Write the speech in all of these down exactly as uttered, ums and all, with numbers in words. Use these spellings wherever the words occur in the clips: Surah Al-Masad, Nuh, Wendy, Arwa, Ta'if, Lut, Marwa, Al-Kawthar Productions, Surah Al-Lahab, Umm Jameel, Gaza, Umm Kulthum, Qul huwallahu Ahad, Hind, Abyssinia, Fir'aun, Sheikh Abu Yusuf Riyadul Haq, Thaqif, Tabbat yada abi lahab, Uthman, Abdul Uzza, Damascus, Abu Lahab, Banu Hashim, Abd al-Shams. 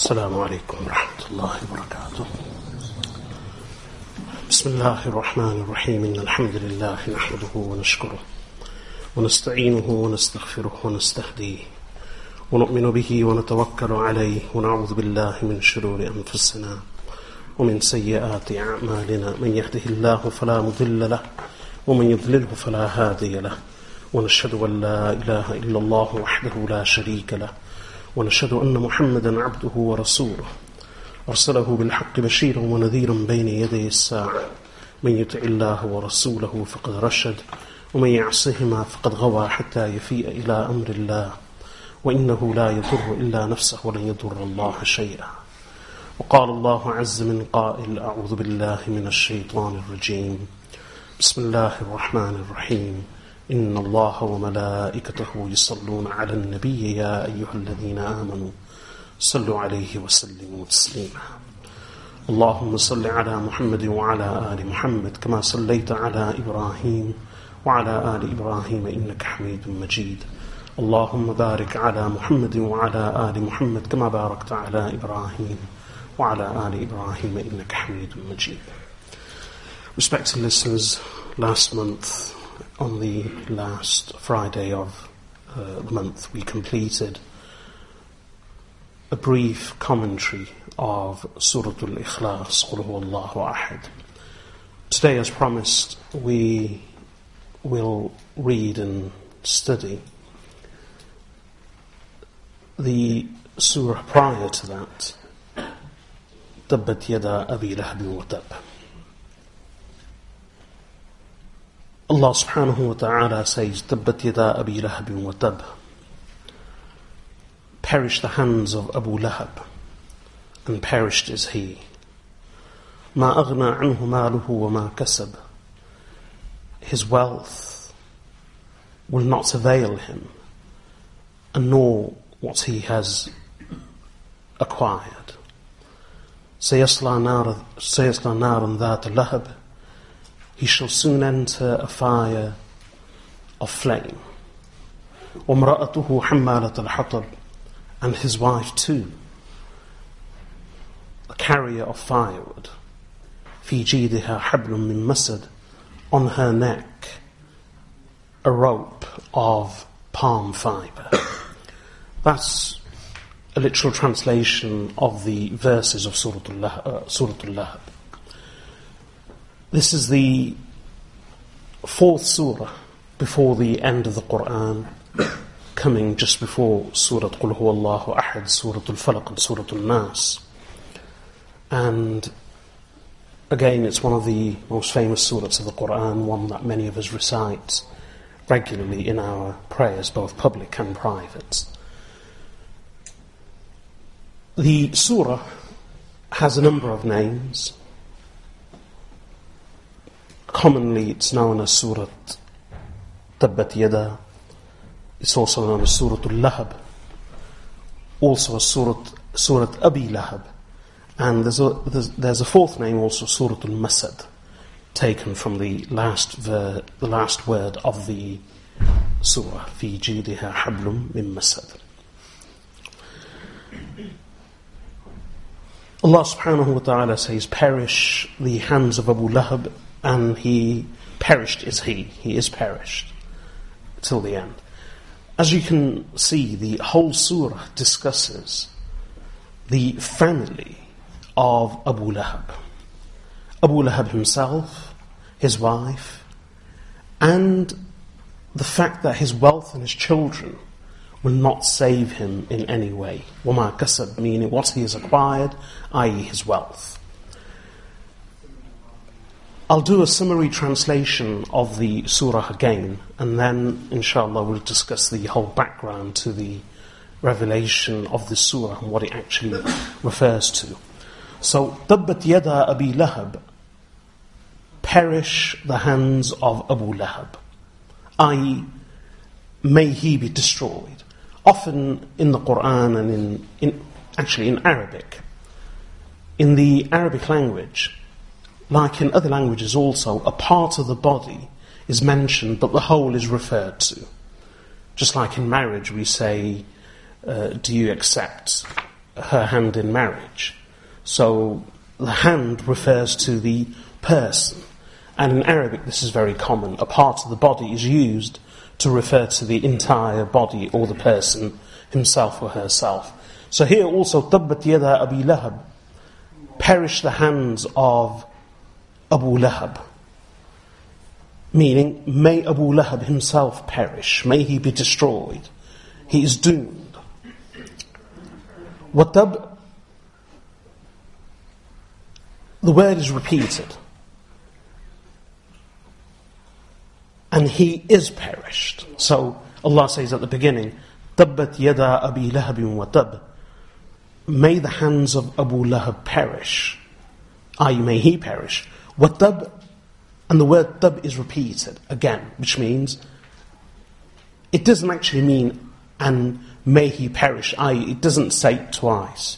السلام عليكم ورحمة الله وبركاته بسم الله الرحمن الرحيم إن الحمد لله نحمده ونشكره ونستعينه ونستغفره ونستهديه ونؤمن به ونتوكل عليه ونعوذ بالله من شرور أنفسنا ومن سيئات أعمالنا من يهده الله فلا مضل له ومن يضلله فلا هادي له ونشهد أن لا إله إلا الله وحده لا شريك له ونشهد أن محمدا عبده ورسوله أرسله بالحق بشيرا ونذيرا بين يدي الساعة من يطع الله ورسوله فقد رشد ومن يعصهما فقد غوى حتى يفيء إلى أمر الله وإنه لا يضر إلا نفسه ولن يضر الله شيئا وقال الله عز من قائل أعوذ بالله من الشيطان الرجيم بسم الله الرحمن الرحيم إن الله وملائكته يصلون على النبي يا أيها الذين آمنوا صلوا عليه وسلموا تسليما اللهم صل على محمد وعلى آل محمد كما صليت على إبراهيم وعلى آل إبراهيم إنك حميد مجيد اللهم بارك على محمد وعلى آل محمد كما باركت على إبراهيم وعلى آل إبراهيم إنك حميد مجيد. Respected listeners, last month on the last Friday of uh, the month, we completed a brief commentary of Surah Al-Ikhlas, Qul Huwallahu Ahad. Today, as promised, we will read and study the surah prior to that, Tabbat yada abi lahab Umayyah. Allah subhanahu wa ta'ala says, Tabbat yada abi lahab Umayyah. Perished the hands of Abu Lahab, and perished is he. Ma aghna anhu maluhu wa ma kasab. His wealth will not avail him, and nor what he has acquired. Sayasla naran dhat lahab. He shall soon enter a fire of flame. Umra'atuhu hammalat al-hatab. And his wife too, a carrier of firewood. Fi jidiha hablum min masad. On her neck, a rope of palm fibre. That's a literal translation of the verses of Surah Al-Lahab. This is the fourth surah before the end of the Qur'an, coming just before Surah Qul Huwallahu Ahad, Surah Al-Falaq and Surah Al-Nas. And again, it's one of the most famous surahs of the Qur'an, one that many of us recite regularly in our prayers, both public and private. The surah has a number of names. Commonly it's known as Surah Tabbat Yada. It's also known as Surah Al-Lahab, also as Surah, Surah Abi Lahab. And there's a, there's, there's a fourth name also, Surah Al-Masad, taken from the last, ver, the last word of the surah, Fi jidiha hablum min masad. Allah subhanahu wa ta'ala says, perish the hands of Abu Lahab, and he perished is he. He is perished till the end. As you can see, the whole surah discusses the family of Abu Lahab. Abu Lahab himself, his wife, and the fact that his wealth and his children will not save him in any way. وَمَا كَسَبْ, meaning what he has acquired, that is his wealth. I'll do a summary translation of the surah again, and then, inshallah, we'll discuss the whole background to the revelation of the surah and what it actually refers to. So, Tabbat yada abi lahab, perish the hands of Abu Lahab, that is, may he be destroyed. Often in the Qur'an and in, in actually in Arabic, in the Arabic language, like in other languages also, a part of the body is mentioned, but the whole is referred to. Just like in marriage, we say, uh, do you accept uh, her hand in marriage. So the hand refers to the person. And in Arabic this is very common. A part of the body is used to refer to the entire body or the person himself or herself. So here also, Tabbat yada abi lahab, perish the hands of Abu Lahab. Meaning, may Abu Lahab himself perish, may he be destroyed. He is doomed. Watab, the word is repeated. And he is perished. So Allah says at the beginning, Tabbat yada abi lahabin wa tab. May the hands of Abu Lahab perish. Ay, may he perish. Wa tab, and the word tab is repeated again, which means it doesn't actually mean and may he perish. Ay, it doesn't say it twice.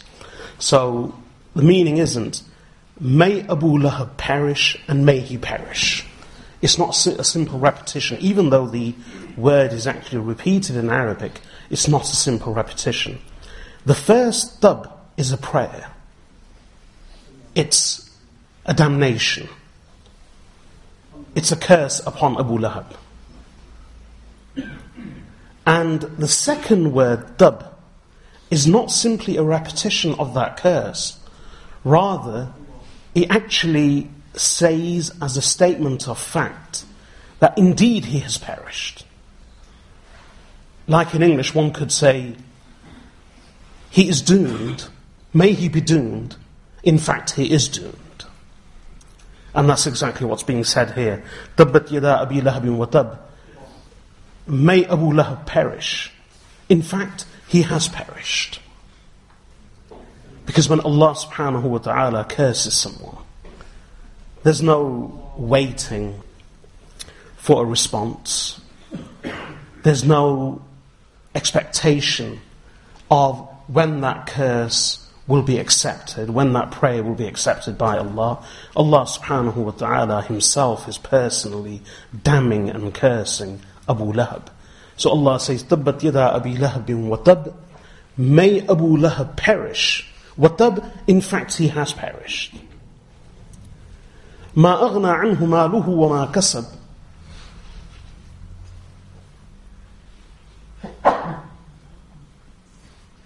So the meaning isn't may Abu Lahab perish and may he perish. It's not a simple repetition. Even though the word is actually repeated in Arabic, it's not a simple repetition. The first tab is a prayer. It's a damnation. It's a curse upon Abu Lahab. And the second word, tab, is not simply a repetition of that curse. Rather, it actually says as a statement of fact that indeed he has perished. Like in English, one could say, he is doomed, may he be doomed, in fact he is doomed. And that's exactly what's being said here. Tabbat yada abi lahabin wa tab. May Abu Lahab perish. In fact, he has perished. Because when Allah subhanahu wa ta'ala curses someone, there's no waiting for a response. There's no expectation of when that curse will be accepted, when that prayer will be accepted by Allah. Allah subhanahu wa ta'ala himself is personally damning and cursing Abu Lahab. So Allah says, Tabbat yada abi lahabin wa tab. May Abu Lahab perish. Wa tab, in fact he has perished. ما أغنى عنه ماله وما كسب.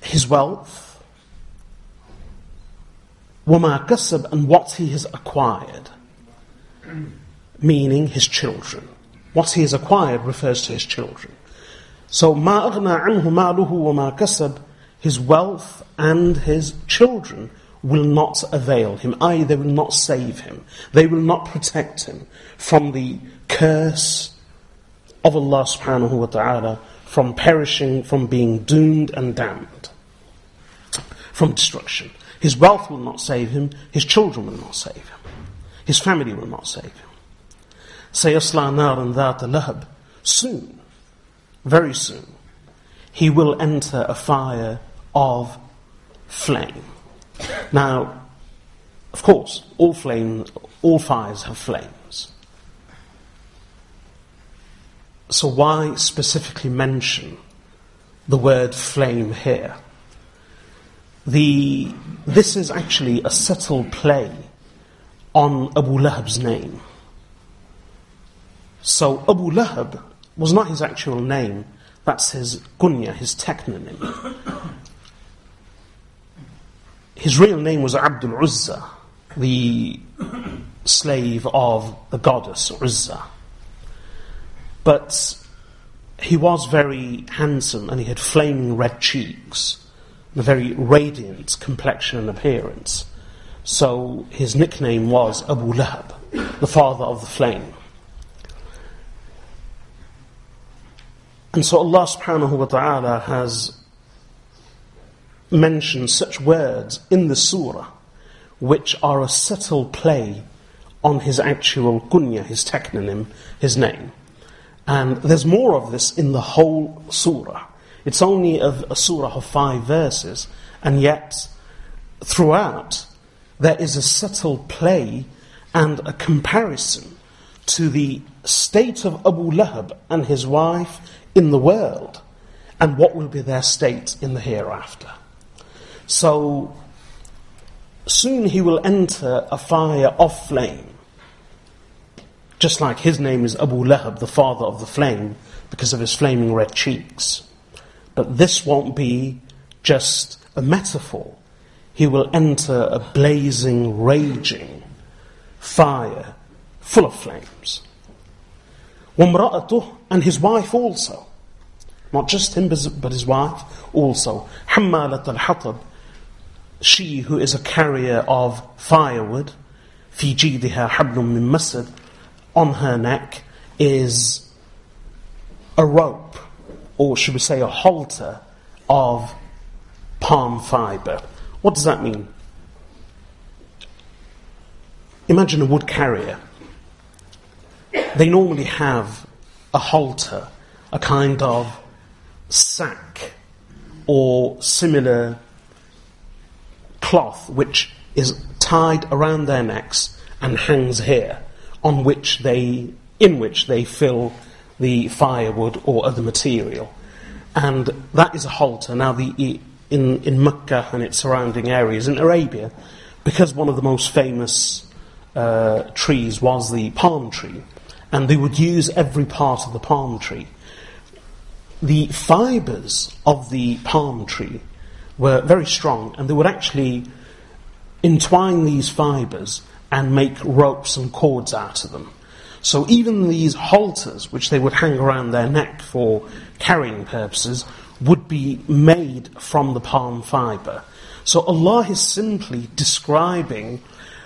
His wealth, وما كسب, and what he has acquired, meaning his children. What he has acquired refers to his children. So ما أغنى عنه ماله وما كسب, his wealth and his children will not avail him, that is, they will not save him. They will not protect him from the curse of Allah subhanahu wa ta'ala, from perishing, from being doomed and damned, from destruction. His wealth will not save him, his children will not save him, his family will not save him. سَيَصْلَى نَارًا ذَاتَ لَهَبٍ. Soon, very soon, he will enter a fire of flame. Now, of course, all flames, all fires have flames. So why specifically mention the word flame here? The, this is actually a subtle play on Abu Lahab's name. So Abu Lahab was not his actual name, that's his kunya, his technonym. His real name was Abdul Uzza, the slave of the goddess Uzza. But he was very handsome and he had flaming red cheeks, and a very radiant complexion and appearance. So his nickname was Abu Lahab, the father of the flame. And so Allah subhanahu wa ta'ala has mention such words in the surah which are a subtle play on his actual kunya, his technonym, his name. And there's more of this in the whole surah. It's only a, a surah of five verses, and yet throughout there is a subtle play and a comparison to the state of Abu Lahab and his wife in the world and what will be their state in the hereafter. So soon he will enter a fire of flame. Just like his name is Abu Lahab, the father of the flame, because of his flaming red cheeks. But this won't be just a metaphor. He will enter a blazing, raging fire full of flames. وَمْرَأَتُهُ, and his wife also. Not just him, but his wife also. حَمَّالَةَ الْحَطَبِ, she who is a carrier of firewood. فِي جِيدِهَا حَبْلٌ مِّن مَسَدٍ, on her neck is a rope, or should we say a halter of palm fibre. What does that mean? Imagine a wood carrier. They normally have a halter, a kind of sack or similar cloth which is tied around their necks and hangs here, on which they, in which they fill the firewood or other material. And that is a halter. Now, the in, in Mecca and its surrounding areas, in Arabia, because one of the most famous uh, trees was the palm tree, and they would use every part of the palm tree, the fibres of the palm tree were very strong, and they would actually entwine these fibres and make ropes and cords out of them. So even these halters, which they would hang around their neck for carrying purposes, would be made from the palm fibre. So Allah is simply describing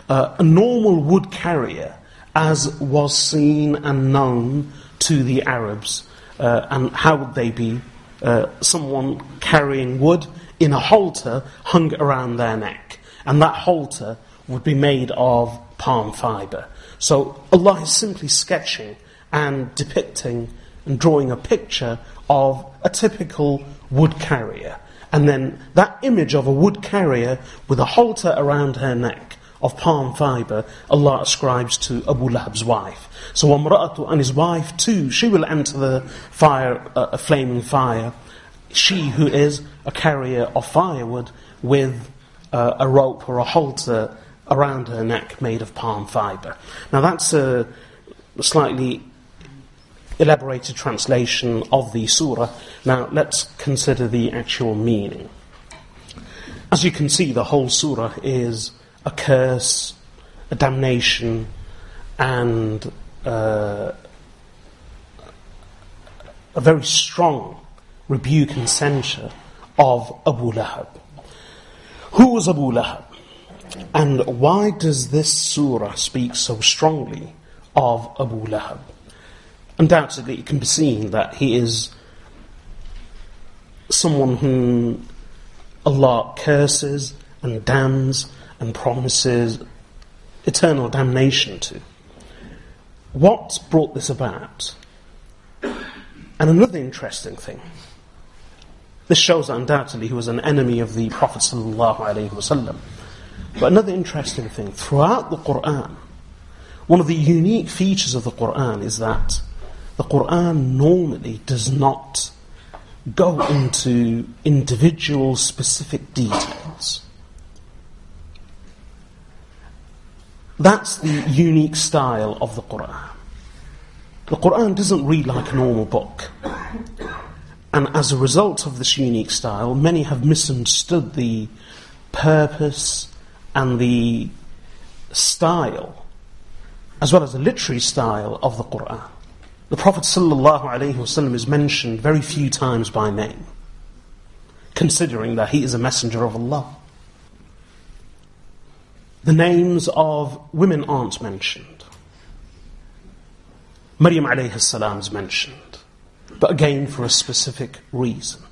uh, a normal wood carrier as was seen and known to the Arabs. Uh, and how would they be? Uh, someone carrying wood in a halter hung around their neck. And that halter would be made of palm fibre. So Allah is simply sketching and depicting and drawing a picture of a typical wood carrier. And then that image of a wood carrier with a halter around her neck of palm fibre, Allah ascribes to Abu Lahab's wife. So وَامْرَأَتُ, and his wife too, she will enter the fire, uh, a flaming fire, she who is a carrier of firewood with uh, a rope or a halter around her neck made of palm fibre. Now that's a slightly elaborated translation of the surah. Now let's consider the actual meaning. As you can see, the whole surah is a curse, a damnation, and uh, a very strong rebuke and censure of Abu Lahab. Who was Abu Lahab? And why does this surah speak so strongly of Abu Lahab? Undoubtedly, it can be seen that he is someone whom Allah curses and damns and promises eternal damnation to. What brought this about? And another interesting thing. This shows that undoubtedly he was an enemy of the Prophet sallallahu alaihi wasallam. But another interesting thing, throughout the Qur'an, one of the unique features of the Qur'an is that the Qur'an normally does not go into individual specific details. That's the unique style of the Qur'an. The Qur'an doesn't read like a normal book. And as a result of this unique style, many have misunderstood the purpose and the style, as well as the literary style of the Qur'an. The Prophet ﷺ is mentioned very few times by name, considering that he is a messenger of Allah. The names of women aren't mentioned. Maryam ﷺ is mentioned, but again for a specific reason.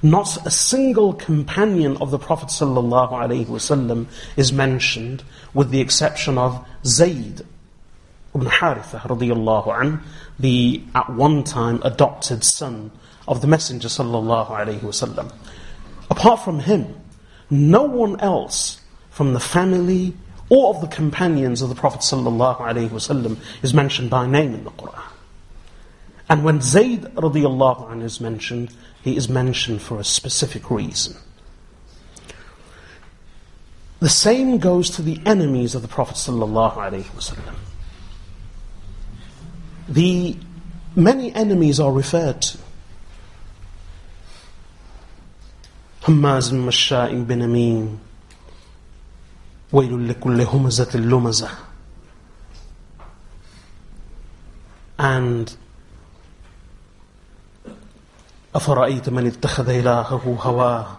Not a single companion of the Prophet ﷺ is mentioned, with the exception of Zayd ibn Haritha radiyallahu anhu, the at one time adopted son of the Messenger ﷺ. Apart from him, no one else from the family or of the companions of the Prophet ﷺ is mentioned by name in the Qur'an. And when Zayd radiyallahu anhu is mentioned, he is mentioned for a specific reason. The same goes to the enemies of the Prophet ﷺ. The many enemies are referred to. Hammaz bin Masha'in bin Amin, Waylul likulli humazatil lumazah, and أَفَرَأَيْتَ مَنِ اتَّخَذَ إِلَهَهُ هَوَاهُ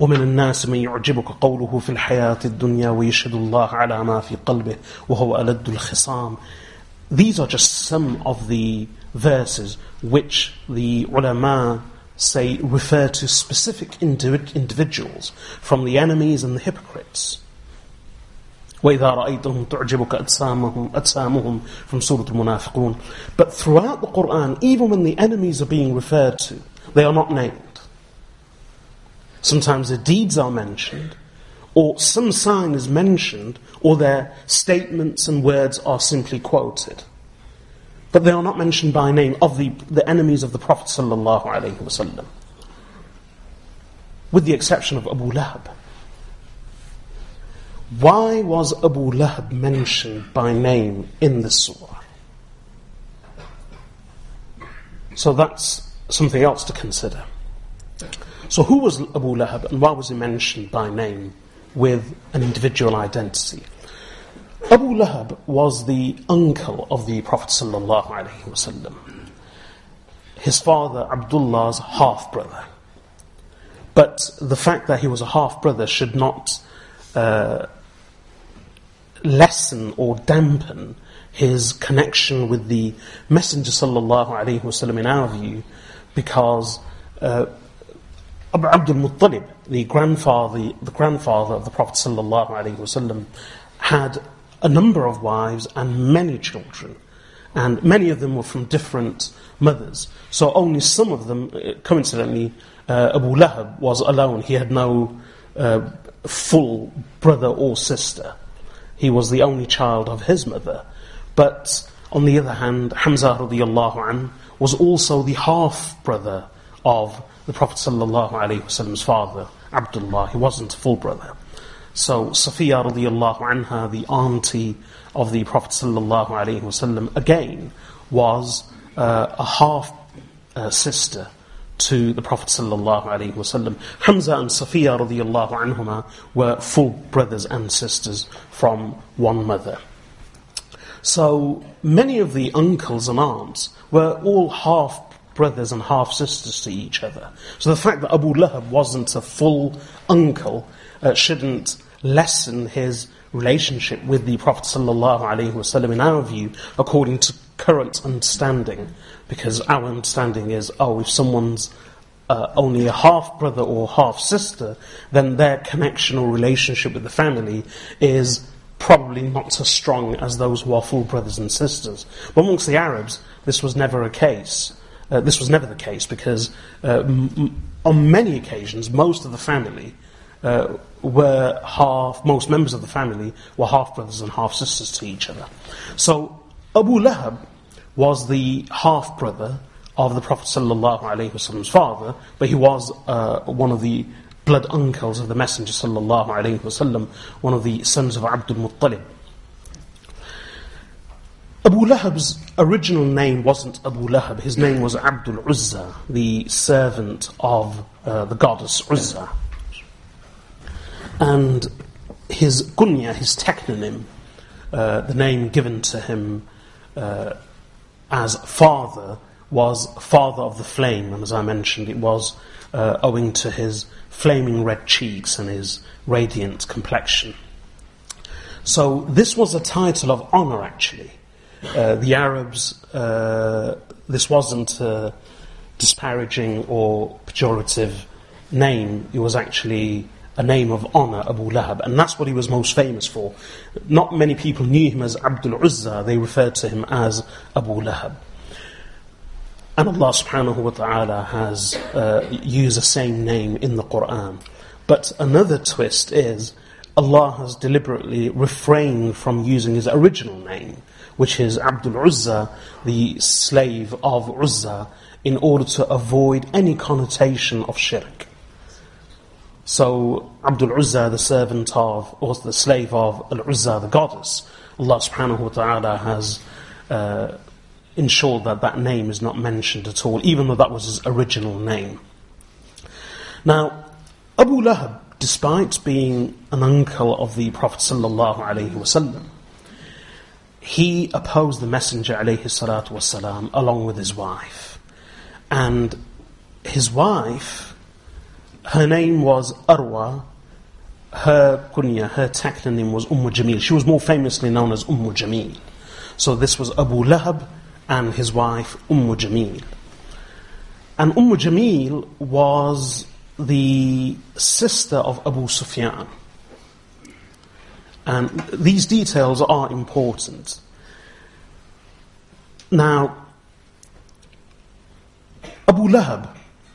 وَمِنَ النَّاسِ مَنْ يُعْجِبُكَ قَوْلُهُ فِي الْحَيَاةِ الدُّنْيَا وَيَشْهَدُ اللَّهُ عَلَى مَا فِي قَلْبِهِ وَهُوَ أَلَدُّ الْخِصَامِ. These are just some of the verses which the ulama say refer to specific individ- individuals from the enemies and the hypocrites. وَإِذَا رَأَيْتَهُمْ تُعْجِبُكَ أَجْسَامُهُمْ أَجْسَامُهُمْ from Surah Al-Munafiqun. But throughout the Qur'an, even when the enemies are being referred to, they are not named. Sometimes their deeds are mentioned, or some sign is mentioned, or their statements and words are simply quoted. But they are not mentioned by name of the, the enemies of the Prophet ﷺ, with the exception of Abu Lahab. Why was Abu Lahab mentioned by name in the surah? So that's something else to consider. So who was Abu Lahab and why was he mentioned by name with an individual identity? Abu Lahab was the uncle of the Prophet ﷺ. His father, Abdullah's half-brother. But the fact that he was a half-brother should not Uh, lessen or dampen his connection with the Messenger sallallahu alaihi wasallam in our view, because uh, Abdul Muttalib, the grandfather, the grandfather of the Prophet sallallahu alaihi wasallam, had a number of wives and many children, and many of them were from different mothers. So only some of them, coincidentally, uh, Abu Lahab was alone. He had no Uh, full brother or sister. He was the only child of his mother. But on the other hand, Hamza radiyallahu anhu was also the half-brother of the Prophet sallallahu alaihi wasallam's father, Abdullah. He wasn't a full brother. So Safiya radiyallahu anha, the auntie of the Prophet sallallahu alaihi wasallam, again was uh, a half-sister uh, to the Prophet sallallahu alaihi wasallam. Hamza and Safiya radiyallahu anhuma were full brothers and sisters from one mother. So many of the uncles and aunts were all half brothers and half sisters to each other. So the fact that Abu Lahab wasn't a full uncle uh, shouldn't lessen his relationship with the Prophet sallallahu alaihi wasallam in our view, according to current understanding. Because our understanding is, oh, if someone's uh, only a half-brother or half-sister, then their connection or relationship with the family is probably not so strong as those who are full brothers and sisters. But amongst the Arabs, this was never a case. Uh, this was never the case, because uh, m- on many occasions, most of the family uh, were half, most members of the family were half-brothers and half-sisters to each other. So Abu Lahab was the half-brother of the Prophet ﷺ's father, but he was uh, one of the blood uncles of the Messenger ﷺ, one of the sons of Abdul Muttalib. Abu Lahab's original name wasn't Abu Lahab, his name was Abdul Uzza, the servant of uh, the goddess Uzza. And his kunya, his technonym, uh, the name given to him uh, as father, was father of the flame, and as I mentioned, it was uh, owing to his flaming red cheeks and his radiant complexion. So this was a title of honour, actually. Uh, the Arabs, uh, this wasn't a disparaging or pejorative name, it was actually a name of honour, Abu Lahab, and that's what he was most famous for. Not many people knew him as Abdul Uzza, they referred to him as Abu Lahab. And Allah subhanahu wa ta'ala has uh, used the same name in the Qur'an. But another twist is, Allah has deliberately refrained from using his original name, which is Abdul Uzza, the slave of Uzza, in order to avoid any connotation of shirk. So Abdul Uzza, the servant of, or the slave of Al-Uzza, the goddess, Allah subhanahu wa ta'ala has uh, ensured that that name is not mentioned at all, even though that was his original name. Now, Abu Lahab, despite being an uncle of the Prophet sallallahu alaihi wasallam, he opposed the Messenger alayhi salatu wasalam along with his wife. And his wife, her name was Arwa, her kunya, her technical name was Umm Jameel. She was more famously known as Umm Jameel. So this was Abu Lahab and his wife Umm Jameel. And Umm Jameel was the sister of Abu Sufyan. And these details are important. Now, Abu Lahab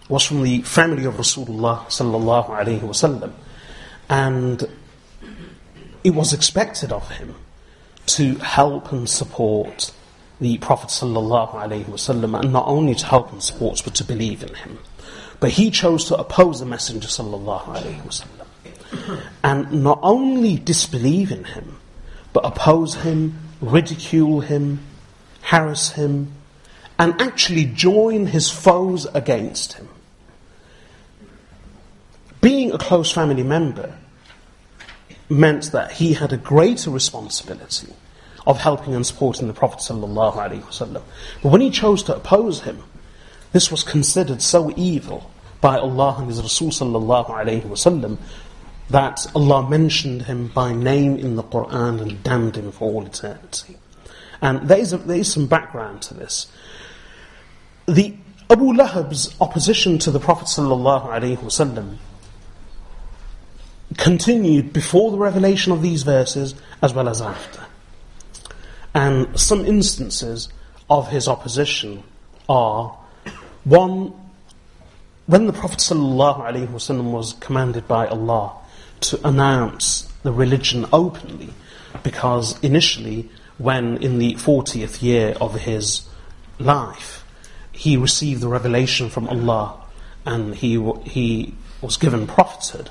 was from the family of Rasulullah sallallahu alaihi wasallam, and it was expected of him to help and support the Prophet sallallahu alaihi wasallam, and not only to help and support, but to believe in him. But he chose to oppose the Messenger sallallahu alaihi wasallam, and not only disbelieve in him, but oppose him, ridicule him, harass him, and actually join his foes against him. Being a close family member meant that he had a greater responsibility of helping and supporting the Prophet ﷺ. But when he chose to oppose him, this was considered so evil by Allah and His Rasul ﷺ that Allah mentioned him by name in the Qur'an and damned him for all eternity. And there is, a, there is some background to this. The Abu Lahab's opposition to the Prophet ﷺ continued before the revelation of these verses as well as after. And some instances of his opposition are, one, when the Prophet ﷺ was commanded by Allah to announce the religion openly, because initially, when in the fortieth year of his life, he received the revelation from Allah and he he was given prophethood,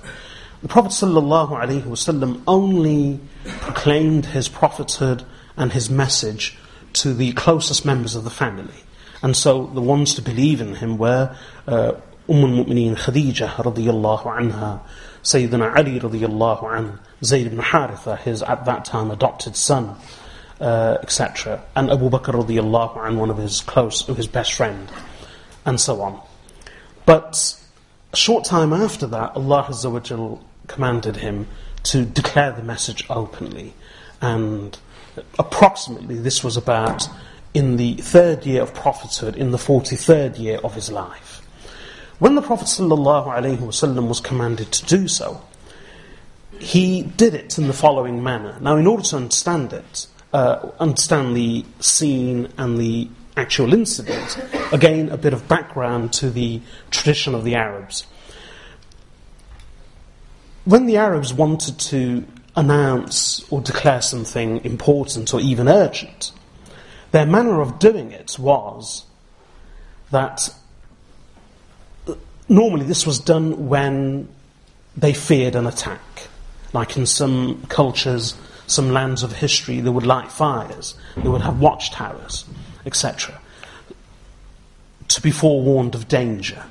the Prophet ﷺ only proclaimed his prophethood and his message to the closest members of the family. And so the ones to believe in him were uh, Umm al-Mu'mineen Khadija radiyallahu anha, Sayyidina Ali radiyallahu anhu, Zayd ibn Haritha, his at that time adopted son, uh, et cetera, and Abu Bakr radiyallahu anhu, one of his close, his best friend, and so on. But a short time after that, Allah Azza wa Jal commanded him to declare the message openly, and approximately this was about in the third year of prophethood, in the forty-third year of his life. When the Prophet ﷺ was commanded to do so, he did it in the following manner. Now, in order to understand it, uh, understand the scene and the actual incident, again, a bit of background to the tradition of the Arabs. When the Arabs wanted to announce or declare something important or even urgent, their manner of doing it was that normally this was done when they feared an attack. Like in some cultures, some lands of history, they would light fires, they would have watchtowers, et cetera, to be forewarned of danger.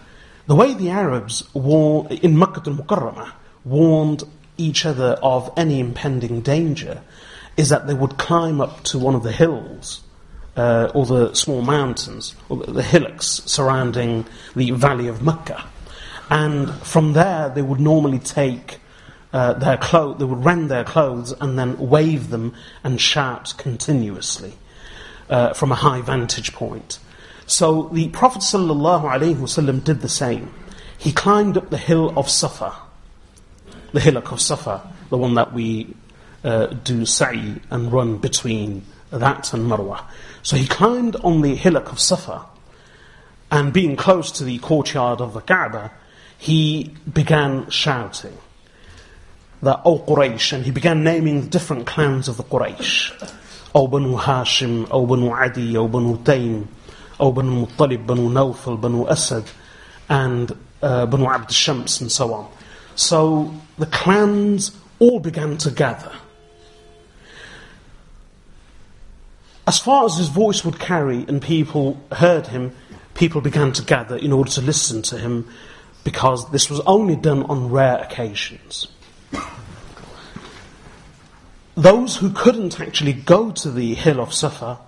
The way the Arabs war- in Makkah al-Mukarramah warned each other of any impending danger is that they would climb up to one of the hills, Uh, or the small mountains, or the hillocks surrounding the valley of Mecca, and from there they would normally take uh, their clothes, they would rend their clothes and then wave them and shout continuously uh, from a high vantage point. So the Prophet ﷺ did the same. He climbed up the hill of Safa, the hillock of Safa, the one that we uh, do sa'i and run between that and Marwa. So he climbed on the hillock of Safa, and being close to the courtyard of the Kaaba, he began shouting that, "O Quraysh," and he began naming the different clans of the Quraysh. "O Banu Hashim, O Banu Adi, O Banu Taym, O Banu Muttalib, Banu Naufel, Banu Asad, and uh, Banu Abd al-Shams," and so on. So the clans all began to gather. As far as his voice would carry and people heard him, people began to gather in order to listen to him, because this was only done on rare occasions. Those who couldn't actually go to the hill of Safa,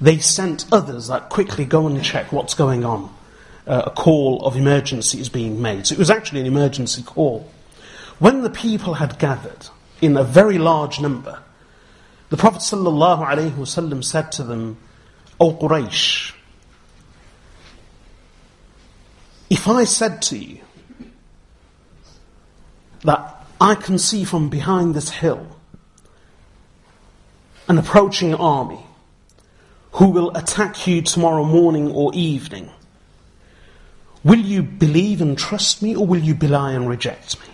they sent others that quickly go and check what's going on. Uh, a call of emergency is being made. So it was actually an emergency call. When the people had gathered in a very large number, the Prophet ﷺ said to them, "O Quraysh, if I said to you that I can see from behind this hill an approaching army who will attack you tomorrow morning or evening, will you believe and trust me, or will you belie and reject me?"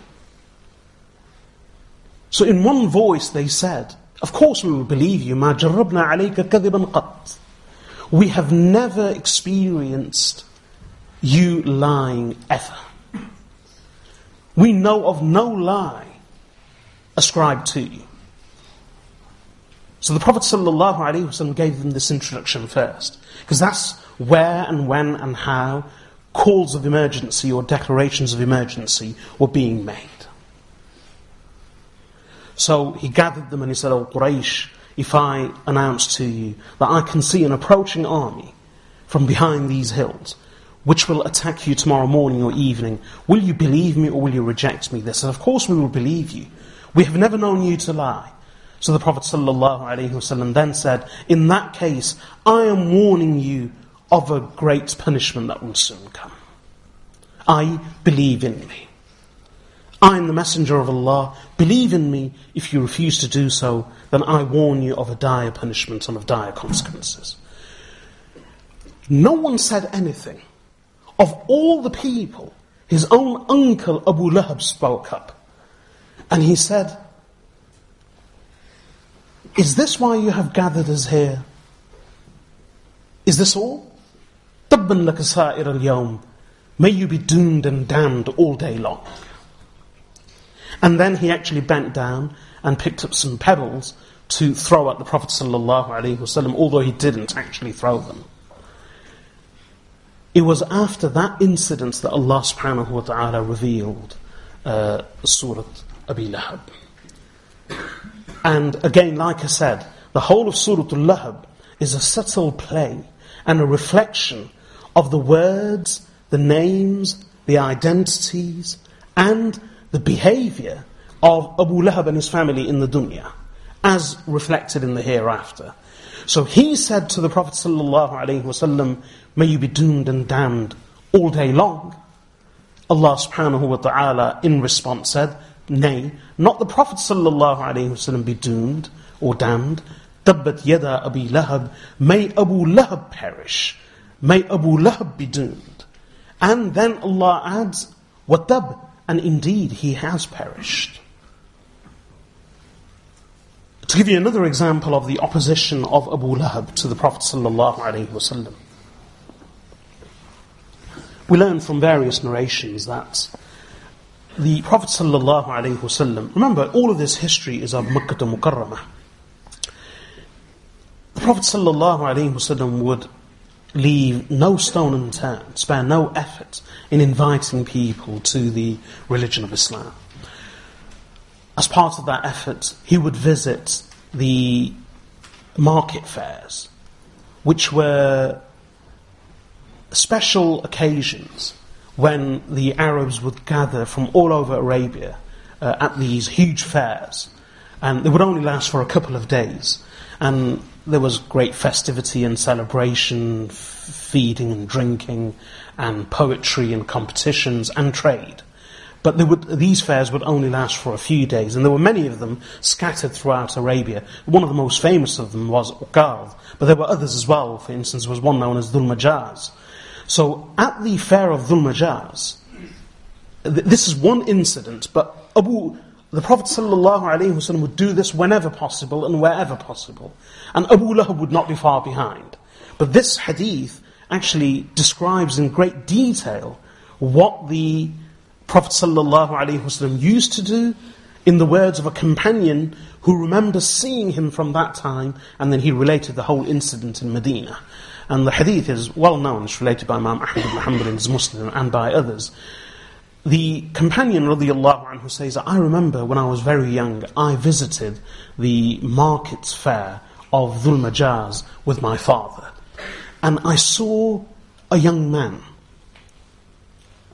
So in one voice they said, "Of course we will believe you. مَا جَرَّبْنَا عَلَيْكَ كَذِبًا قَطْ." We have never experienced you lying ever. We know of no lie ascribed to you. So the Prophet ﷺ gave them this introduction first, because that's where and when and how calls of emergency or declarations of emergency were being made. So he gathered them and he said, "O Quraysh, if I announce to you that I can see an approaching army from behind these hills, which will attack you tomorrow morning or evening, will you believe me or will you reject me?" They said, "Of course we will believe you. We have never known you to lie." So the Prophet ﷺ then said, "In that case, I am warning you of a great punishment that will soon come. I believe in me. I am the messenger of Allah. Believe in me. If you refuse to do so, then I warn you of a dire punishment and of dire consequences." No one said anything. Of all the people, his own uncle Abu Lahab spoke up. And he said, "Is this why you have gathered us here? Is this all? Tabban laka sa'ir al-yawm. May you be doomed and damned all day long." And then he actually bent down and picked up some pebbles to throw at the Prophet ﷺ, although he didn't actually throw them. It was after that incident that Allah subhanahu wa ta'ala revealed uh, Surah Abi Lahab. And again, like I said, the whole of Surah Al-Lahab is a subtle play and a reflection of the words, the names, the identities, and the behavior of Abu Lahab and his family in the dunya, as reflected in the hereafter. So he said to the Prophet ﷺ, "May you be doomed and damned all day long." Allah subhanahu wa ta'ala in response said, "Nay, not the Prophet ﷺ be doomed or damned. Tabbat yada abi lahab. May Abu Lahab perish. May Abu Lahab be doomed." And then Allah adds, "Watab," and indeed he has perished. To give you another example of the opposition of Abu Lahab to the Prophet ﷺ, we learn from various narrations that the Prophet ﷺ, remember, all of this history is of Makkah al-Mukarramah. The Prophet ﷺ would leave no stone unturned, spare no effort in inviting people to the religion of Islam. As part of that effort, he would visit the market fairs, which were special occasions when the Arabs would gather from all over Arabia uh, at these huge fairs. And they would only last for a couple of days. And there was great festivity and celebration, f- feeding and drinking, and poetry and competitions and trade. But they would, these fairs would only last for a few days. And there were many of them scattered throughout Arabia. One of the most famous of them was Uqad. But there were others as well. For instance, there was one known as Dhul Majaz. So at the fair of Dhul Majaz, th- this is one incident, but Abu, the Prophet ﷺ would do this whenever possible and wherever possible. And Abu Lahab would not be far behind. But this hadith actually describes in great detail what the Prophet ﷺ used to do, in the words of a companion who remembers seeing him from that time, and then he related the whole incident in Medina. And the hadith is well known, it's related by Imam Ahmad ibn Hanbal in his Muslim and by others. The companion radiallahu anhu says, I remember when I was very young, I visited the market fair of Dhul Majaz with my father. And I saw a young man,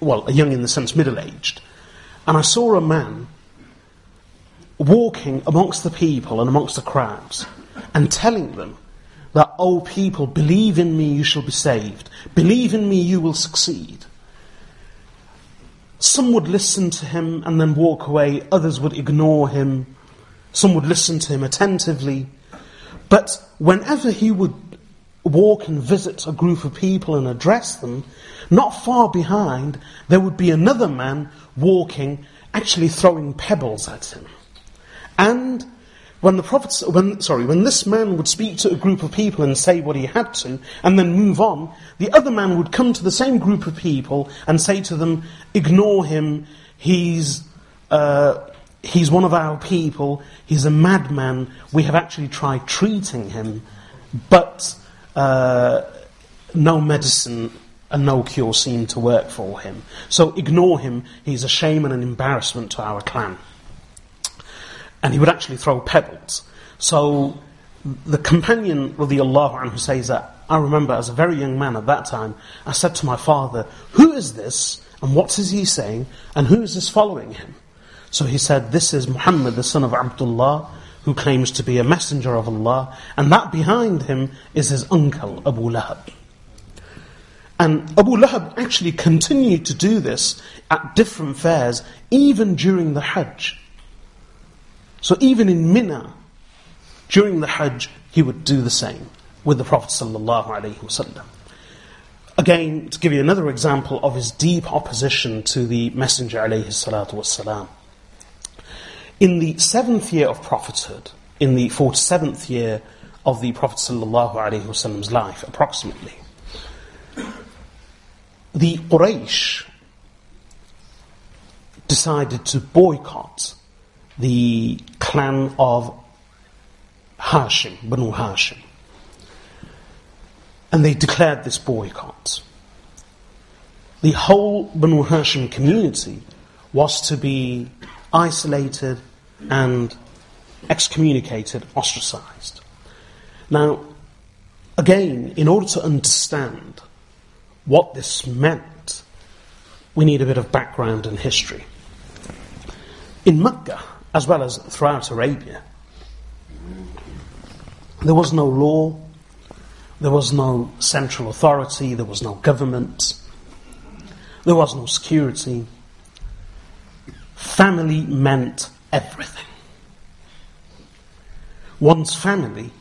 well, a young in the sense middle-aged, and I saw a man walking amongst the people and amongst the crowds and telling them that, oh people, believe in me, you shall be saved. Believe in me, you will succeed. Some would listen to him and then walk away. Others would ignore him. Some would listen to him attentively. But whenever he would walk and visit a group of people and address them, not far behind, there would be another man walking, actually throwing pebbles at him. And when the prophets, when sorry, when this man would speak to a group of people and say what he had to, and then move on, the other man would come to the same group of people and say to them, "Ignore him. He's uh, he's one of our people. He's a madman. We have actually tried treating him, but uh, no medicine and no cure seemed to work for him. So ignore him. He's a shame and an embarrassment to our clan." And he would actually throw pebbles. So the companion radiallahu anhu says that, I remember as a very young man at that time, I said to my father, who is this and what is he saying and who is this following him? So he said, this is Muhammad the son of Abdullah, who claims to be a messenger of Allah, and that behind him is his uncle Abu Lahab. And Abu Lahab actually continued to do this at different fairs, even during the Hajj. So even in Mina, during the Hajj, he would do the same with the Prophet ﷺ. Again, to give you another example of his deep opposition to the Messenger ﷺ. In the seventh year of prophethood, in the forty-seventh year of the Prophet ﷺ's life, approximately, the Quraysh decided to boycott the clan of Hashim, Banu Hashim. And they declared this boycott. The whole Banu Hashim community was to be isolated and excommunicated, ostracized. Now, again, in order to understand what this meant, we need a bit of background and history. In Makkah, as well as throughout Arabia, there was no law, there was no central authority, there was no government, there was no security. Family meant everything. One's family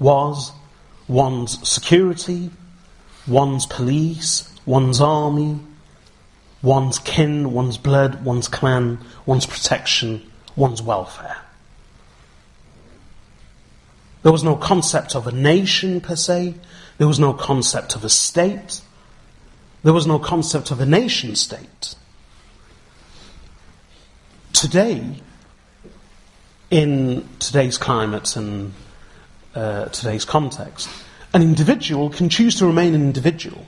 was one's security, one's police, one's army, one's kin, one's blood, one's clan, one's protection, one's welfare. There was no concept of a nation per se. There was no concept of a state. There was no concept of a nation state. Today, in today's climate and uh, today's context, an individual can choose to remain an individual.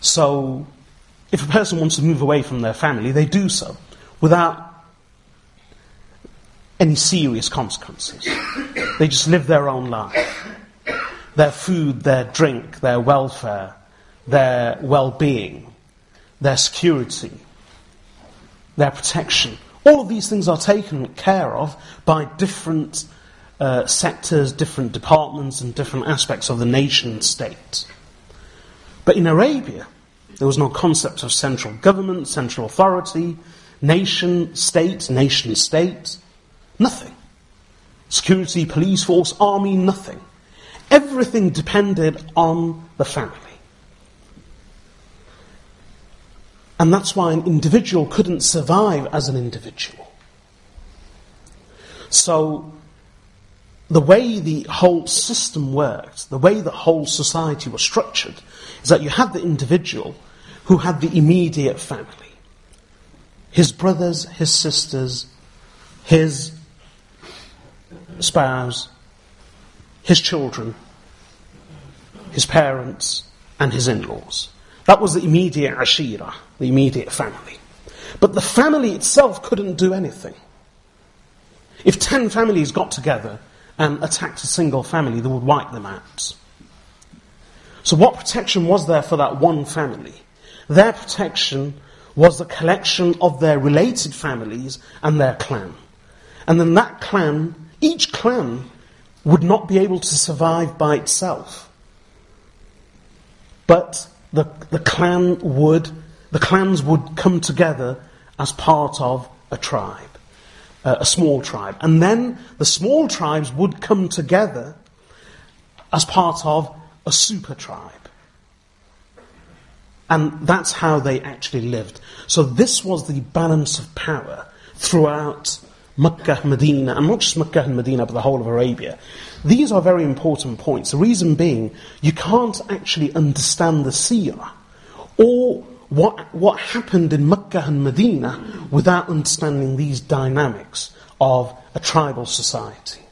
So, if a person wants to move away from their family, they do so without any serious consequences. They just live their own life. Their food, their drink, their welfare, their well-being, their security, their protection. All of these things are taken care of by different uh, sectors, different departments, and different aspects of the nation state. But in Arabia, there was no concept of central government, central authority, nation, state, nation, state. Nothing. Security, police force, army, nothing. Everything depended on the family. And that's why an individual couldn't survive as an individual. So, the way the whole system worked, the way the whole society was structured, is that you had the individual who had the immediate family. His brothers, his sisters, his spouse, his children, his parents, and his in-laws. That was the immediate ashira, the immediate family. But the family itself couldn't do anything. If ten families got together and attacked a single family, they would wipe them out. So what protection was there for that one family? Their protection was the collection of their related families and their clan. And then that clan, each clan, would not be able to survive by itself. But the, the clan would, the clans would come together as part of a tribe, uh, a small tribe. And then the small tribes would come together as part of a super tribe. And that's how they actually lived. So this was the balance of power throughout Makkah, Medina, and not just Makkah and Medina, but the whole of Arabia. These are very important points. The reason being, you can't actually understand the seerah or what what happened in Makkah and Medina without understanding these dynamics of a tribal society.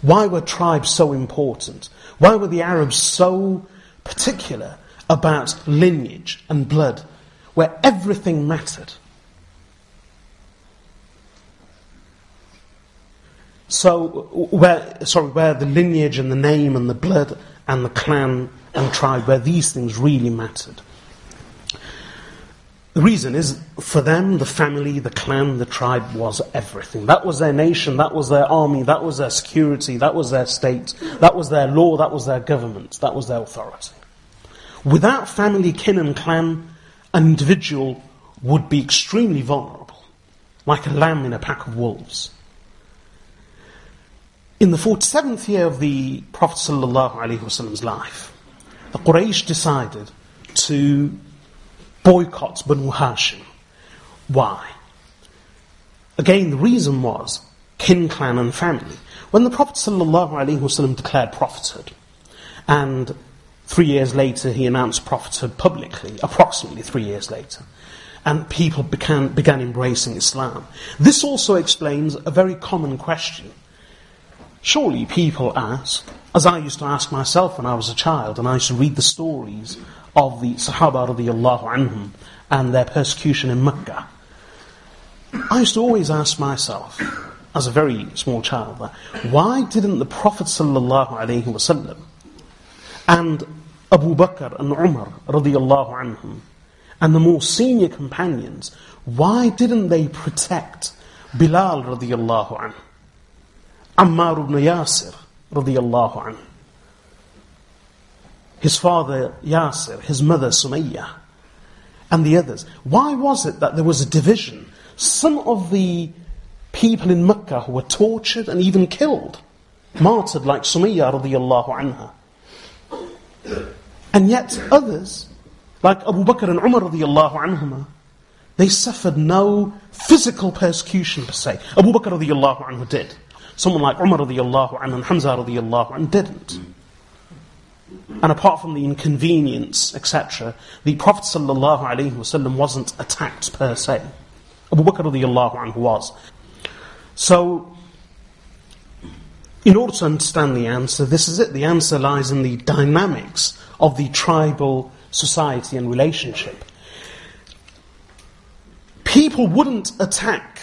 Why were tribes so important? Why were the Arabs so particular about lineage and blood, where everything mattered? So, where sorry, where the lineage and the name and the blood and the clan and tribe, where these things really mattered. The reason is, for them, the family, the clan, the tribe was everything. That was their nation, that was their army, that was their security, that was their state, that was their law, that was their government, that was their authority. Without family, kin and clan, an individual would be extremely vulnerable, like a lamb in a pack of wolves. In the forty-seventh year of the Prophet ﷺ's life, the Quraysh decided to boycott Banu Hashim. Why? Again, the reason was kin, clan and family. When the Prophet ﷺ declared prophethood, and three years later he announced prophethood publicly, approximately three years later, and people began, began embracing Islam. This also explains a very common question. Surely people ask, as I used to ask myself when I was a child, and I used to read the stories of the Sahaba radiyallahu anhum and their persecution in Mecca. I used to always ask myself, as a very small child, why didn't the Prophet sallallahu alaihi wasallam and Abu Bakr and Umar radiyallahu anhum and the more senior companions, why didn't they protect Bilal radiyallahu anhu, Ammar ibn Yasir radiyallahu anhu, his father Yasir, his mother Sumayyah, and the others? Why was it that there was a division? Some of the people in Mecca who were tortured and even killed, martyred, like Sumayyah radiyallahu anha. And yet others, like Abu Bakr and Umar radiyallahu anhuma, they suffered no physical persecution per se. Abu Bakr radiyallahu anhu did. Someone like Umar radiyallahu anhu and Hamza radiyallahu anhu didn't. And apart from the inconvenience, et cetera, the Prophet ﷺ wasn't attacked per se. Abu Bakr radiyallahu anhu was. So, in order to understand the answer, this is it. The answer lies in the dynamics of the tribal society and relationship. People wouldn't attack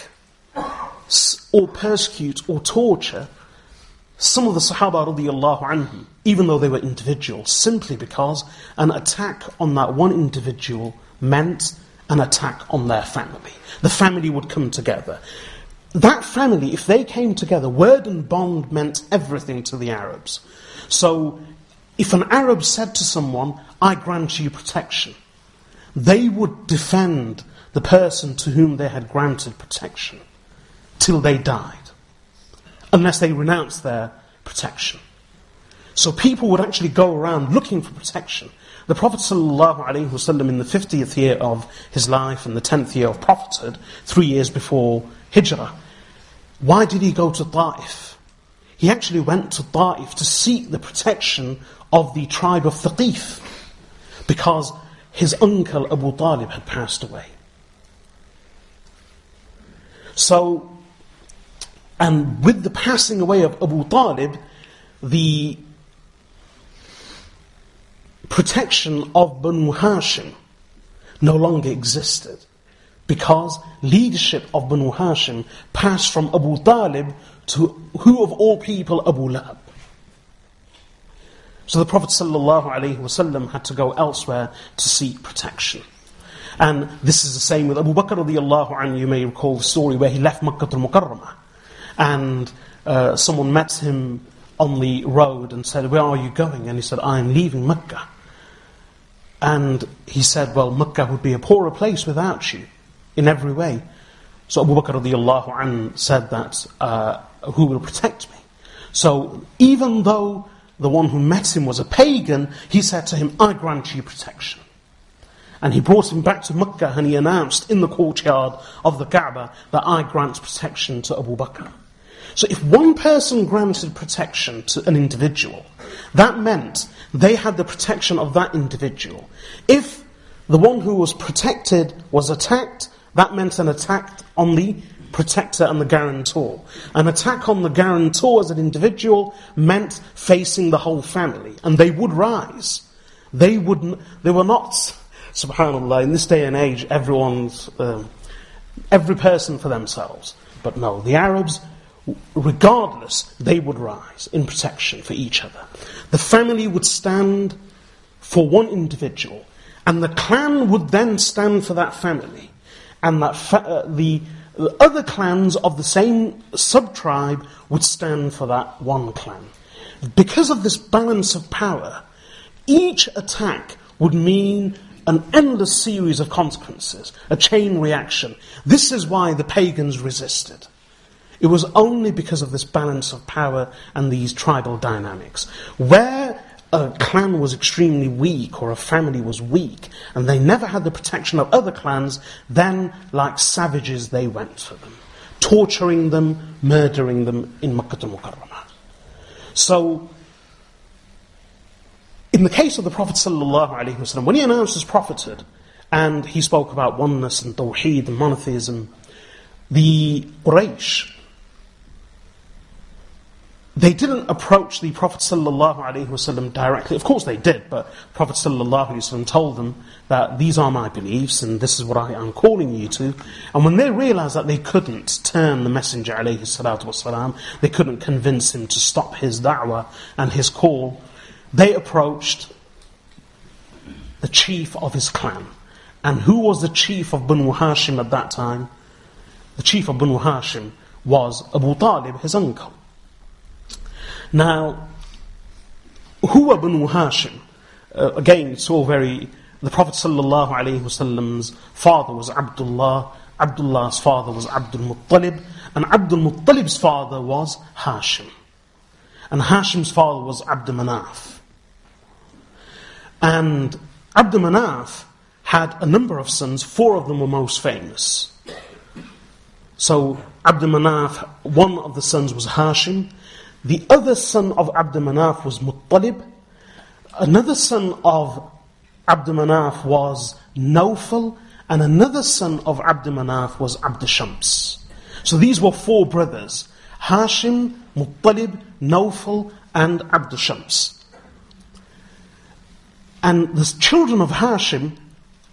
or persecute or torture some of the Sahaba radiyallahu anhum, even though they were individuals, simply because an attack on that one individual meant an attack on their family. The family would come together. That family, if they came together, word and bond meant everything to the Arabs. So, if an Arab said to someone, "I grant you protection," they would defend the person to whom they had granted protection till they died, unless they renounced their protection. So people would actually go around looking for protection. The Prophet ﷺ, in the fiftieth year of his life and the tenth year of prophethood, three years before Hijrah, why did he go to Ta'if? He actually went to Ta'if to seek the protection of the tribe of Thaqif, because his uncle Abu Talib had passed away. So, and with the passing away of Abu Talib, the protection of Banu Hashim no longer existed, because leadership of Banu Hashim passed from Abu Talib to who of all people, Abu Lahab. So the Prophet ﷺ had to go elsewhere to seek protection. And this is the same with Abu Bakr radiallahu anhu. You may recall the story where he left Makkah al-Mukarramah, and uh, someone met him on the road and said, "Where are you going?" And he said, "I am leaving Makkah." And he said, "Well, Makkah would be a poorer place without you in every way." So Abu Bakr radiallahu anhu said that, uh, "Who will protect me?" So even though the one who met him was a pagan, he said to him, "I grant you protection." And he brought him back to Makkah, and he announced in the courtyard of the Kaaba that, "I grant protection to Abu Bakr." So if one person granted protection to an individual, that meant they had the protection of that individual. If the one who was protected was attacked, that meant an attack on the protector and the guarantor. An attack on the guarantor as an individual meant facing the whole family, and they would rise. They would. They were not. Subhanallah. In this day and age, everyone's um, every person for themselves. But no, the Arabs, regardless, they would rise in protection for each other. The family would stand for one individual, and the clan would then stand for that family, and that fa- uh, the, the other clans of the same sub-tribe would stand for that one clan. Because of this balance of power, each attack would mean an endless series of consequences, a chain reaction. This is why the pagans resisted. It was only because of this balance of power and these tribal dynamics. Where a clan was extremely weak or a family was weak and they never had the protection of other clans, then like savages they went for them, torturing them, murdering them in Makkah al-Mukarramah. So, in the case of the Prophet ﷺ, when he announced his prophethood and he spoke about oneness and tawheed and monotheism, the Quraysh, they didn't approach the Prophet ﷺ directly. Of course they did, but the Prophet ﷺ told them that these are my beliefs and this is what I am calling you to. And when they realized that they couldn't turn the Messenger ﷺ, they couldn't convince him to stop his da'wah and his call, they approached the chief of his clan. And who was the chief of Banu Hashim at that time? The chief of Banu Hashim was Abu Talib, his uncle. Now, who were Banu Hashim? Uh, again, it's all very... The Prophet ﷺ's father was Abdullah, Abdullah's father was Abdul Muttalib, and Abdul Muttalib's father was Hashim. And Hashim's father was Abd Manaf. And Abd Manaf had a number of sons, four of them were most famous. So, Abd Manaf, one of the sons was Hashim. The other son of Abd Manaf was Muttalib. Another son of Abd Manaf was Naufel. And another son of Abd Manaf was Abd al-Shams. So these were four brothers: Hashim, Muttalib, Naufel, and Abd al-Shams. And the children of Hashim,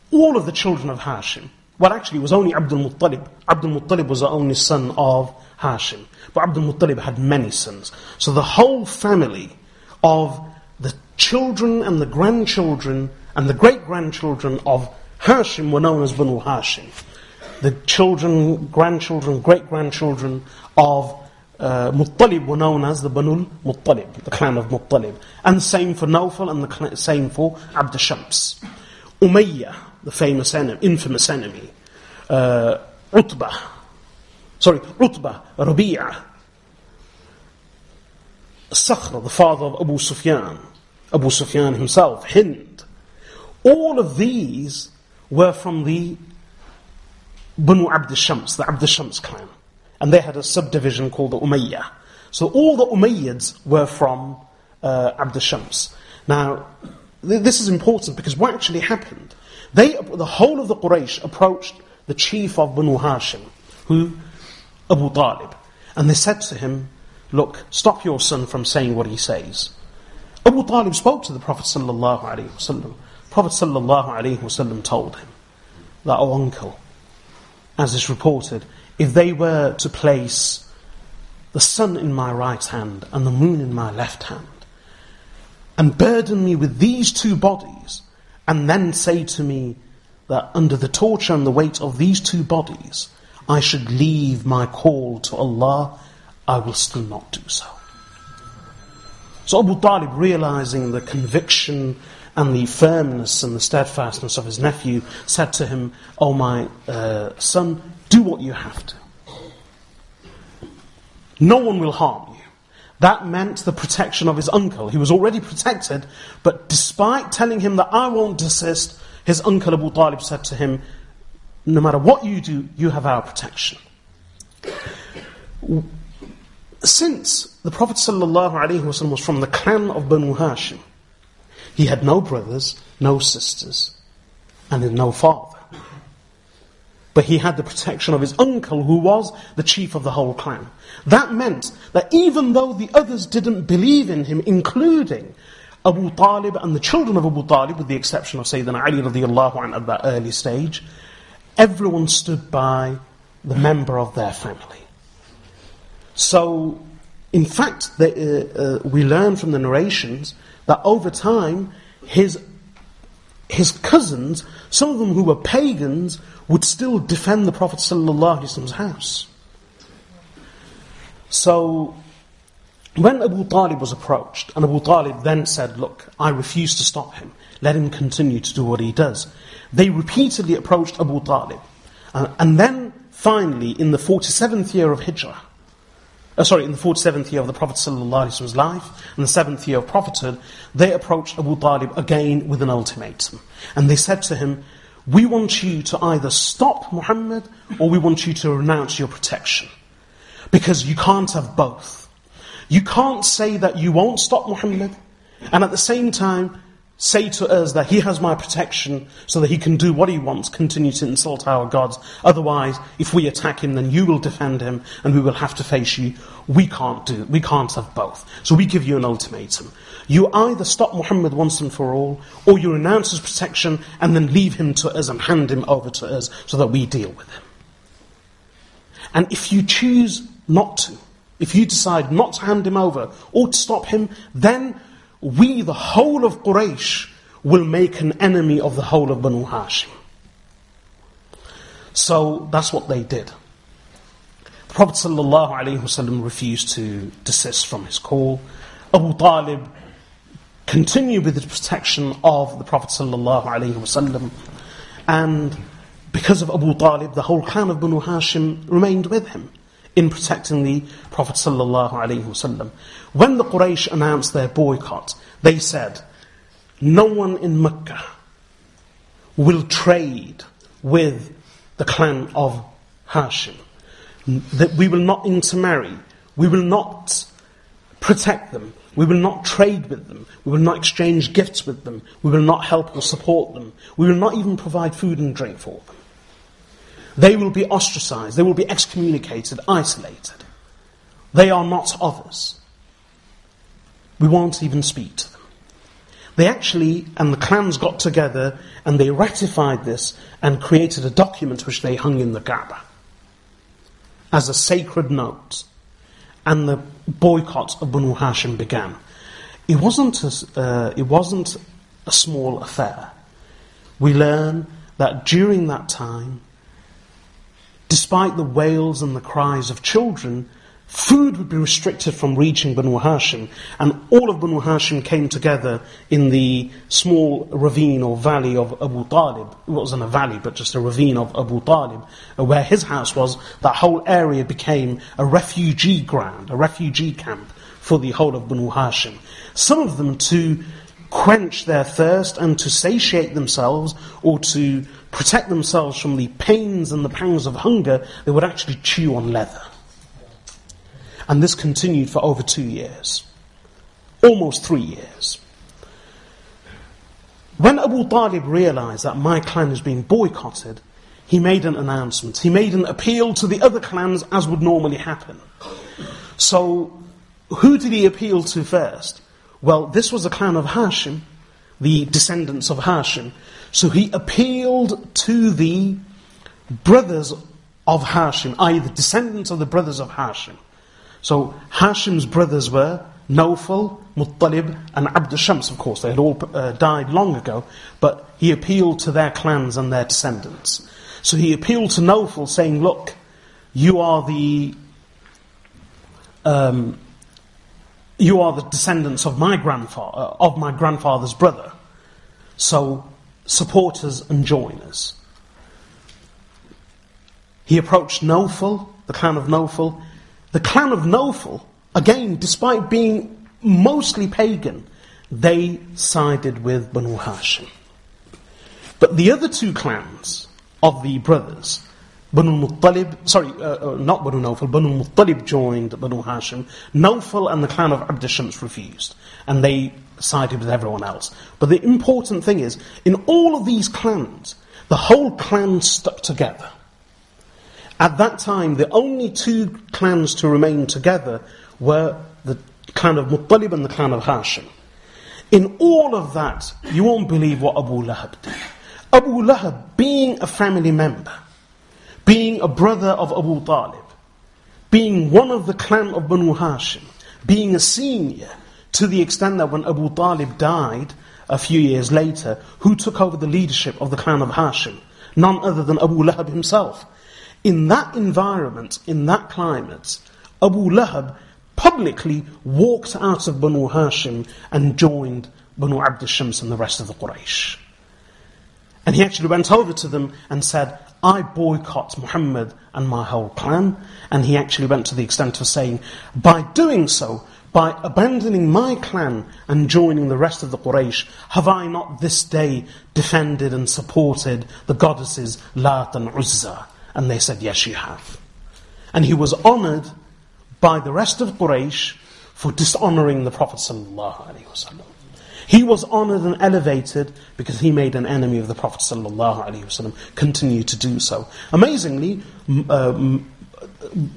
all of the children of Hashim, well, actually, it was only Abdul Muttalib. Abdul Muttalib was the only son of Hashim. But Abdul Muttalib had many sons. So the whole family of the children and the grandchildren and the great-grandchildren of Hashim were known as Banu Hashim. The children, grandchildren, great-grandchildren of uh, Muttalib were known as the Banu Muttalib, the clan of Muttalib. And same for Naufal and the cl- same for Abd al-Shams. Umayyah, the famous enemy, infamous enemy, uh, Utbah, sorry, Utbah, Ruqiyyah, Sakhra, the father of Abu Sufyan, Abu Sufyan himself, Hind. All of these were from the Banu Abd al-Shams, the Abd al-Shams clan. And they had a subdivision called the Umayyah. So all the Umayyads were from uh, Abd al-Shams. Now, this is important because what actually happened They, the whole of the Quraysh approached the chief of Banu Hashim, who, Abu Talib, and they said to him, "Look, stop your son from saying what he says." Abu Talib spoke to the Prophet sallallahu alaihi wasallam. Prophet sallallahu alaihi wasallam told him that, "O uncle, as is reported, if they were to place the sun in my right hand and the moon in my left hand, and burden me with these two bodies, and then say to me that under the torture and the weight of these two bodies, I should leave my call to Allah, I will still not do so." So Abu Talib, realizing the conviction and the firmness and the steadfastness of his nephew, said to him, "O my uh, son, do what you have to. No one will harm you." That meant the protection of his uncle. He was already protected, but despite telling him that, "I won't desist," his uncle Abu Talib said to him, "No matter what you do, you have our protection." Since the Prophet ﷺ was from the clan of Banu Hashim, he had no brothers, no sisters, and no father. But he had the protection of his uncle, who was the chief of the whole clan. That meant that even though the others didn't believe in him, including Abu Talib and the children of Abu Talib, with the exception of Sayyidina Ali radiallahu anhu at that early stage, everyone stood by the member of their family. So, in fact, they, uh, uh, we learn from the narrations that over time, his his cousins, some of them who were pagans, would still defend the Prophet ﷺ's house. So, when Abu Talib was approached, and Abu Talib then said, "Look, I refuse to stop him. Let him continue to do what he does," they repeatedly approached Abu Talib. Uh, and then, finally, in the forty-seventh year of Hijrah, uh, sorry, in the forty-seventh year of the Prophet ﷺ's life, and the seventh year of prophethood, they approached Abu Talib again with an ultimatum. And they said to him, "We want you to either stop Muhammad, or we want you to renounce your protection. Because you can't have both. You can't say that you won't stop Muhammad, and at the same time, say to us that he has my protection so that he can do what he wants, continue to insult our gods. Otherwise, if we attack him, then you will defend him and we will have to face you. We can't do, we can't have both. So we give you an ultimatum. You either stop Muhammad once and for all, or you renounce his protection and then leave him to us and hand him over to us so that we deal with him. And if you choose not to, if you decide not to hand him over or to stop him, then we, the whole of Quraysh, will make an enemy of the whole of Banu Hashim." So that's what they did. The Prophet ﷺ refused to desist from his call. Abu Talib continued with the protection of the Prophet ﷺ, and because of Abu Talib, the whole clan of Banu Hashim remained with him in protecting the Prophet ﷺ. When the Quraysh announced their boycott, they said, "No one in Mecca will trade with the clan of Hashim. That we will not intermarry. We will not protect them. We will not trade with them. We will not exchange gifts with them. We will not help or support them. We will not even provide food and drink for them. They will be ostracized. They will be excommunicated, isolated. They are not of us. We won't even speak to them." They actually, and the clans got together, and they ratified this and created a document which they hung in the Kaaba as a sacred note. And the boycott of Banu Hashim began. It wasn't a, uh, it wasn't a small affair. We learn that during that time, despite the wails and the cries of children, food would be restricted from reaching Banu Hashim, and all of Banu Hashim came together in the small ravine or valley of Abu Talib. It wasn't a valley, but just a ravine of Abu Talib, where his house was. That whole area became a refugee ground, a refugee camp for the whole of Banu Hashim. Some of them to quench their thirst and to satiate themselves, or to protect themselves from the pains and the pangs of hunger, they would actually chew on leather. And this continued for over two years. Almost three years. When Abu Talib realized that my clan is being boycotted, he made an announcement. He made an appeal to the other clans, as would normally happen. So, who did he appeal to first? Well, this was the clan of Hashim, the descendants of Hashim. So he appealed to the brothers of Hashim, that is the descendants of the brothers of Hashim. So Hashim's brothers were Naufel, Muttalib and Abd al-Shams, of course. They had all uh, died long ago, but he appealed to their clans and their descendants. So he appealed to Naufel saying, look, you are the... Um, you are the descendants of my grandfather, of my grandfather's brother. So support us and join us. He approached Naufel, the clan of Naufel. The clan of Naufel, again, despite being mostly pagan, they sided with Banu Hashim. But the other two clans of the brothers, Banu Muttalib, sorry, uh, not Banu Naufel, Banu Muttalib joined Banu Hashim. Naufel and the clan of Abd al-Shams refused, and they sided with everyone else. But the important thing is, in all of these clans, the whole clan stuck together. At that time, the only two clans to remain together were the clan of Muttalib and the clan of Hashim. In all of that, you won't believe what Abu Lahab did. Abu Lahab, being a family member, being a brother of Abu Talib, being one of the clan of Banu Hashim, being a senior, to the extent that when Abu Talib died a few years later, who took over the leadership of the clan of Hashim? None other than Abu Lahab himself. In that environment, in that climate, Abu Lahab publicly walked out of Banu Hashim and joined Banu Abd al-Shams and the rest of the Quraysh. And he actually went over to them and said, I boycott Muhammad and my whole clan. And he actually went to the extent of saying, by doing so, by abandoning my clan and joining the rest of the Quraysh, have I not this day defended and supported the goddesses Lat and Uzza? And they said, yes, you have. And he was honored by the rest of Quraysh for dishonoring the Prophet ﷺ. He was honoured and elevated because he made an enemy of the Prophet ﷺ, continue to do so. Amazingly, um,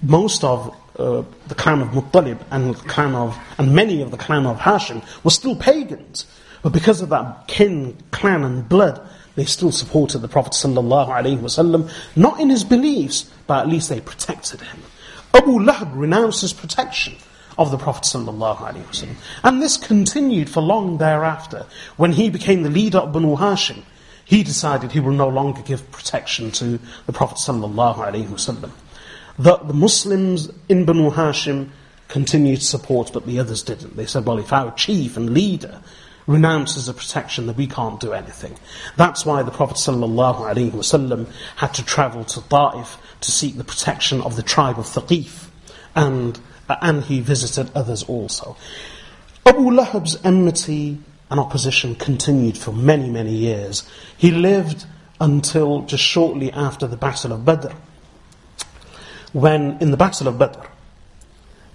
most of uh, the clan of Muttalib and, the clan of, and many of the clan of Hashim were still pagans. But because of that kin, clan and blood, they still supported the Prophet ﷺ, not in his beliefs, but at least they protected him. Abu Lahab renounced his protection of the Prophet ﷺ. And this continued for long thereafter. When he became the leader of Banu Hashim, he decided he will no longer give protection to the Prophet ﷺ. The, the Muslims in Banu Hashim continued to support, but the others didn't. They said, well, if our chief and leader renounces the protection, then we can't do anything. That's why the Prophet ﷺ had to travel to Ta'if to seek the protection of the tribe of Thaqif, and and he visited others also. Abu Lahab's enmity and opposition continued for many, many years. He lived until just shortly after the Battle of Badr, when in the Battle of Badr,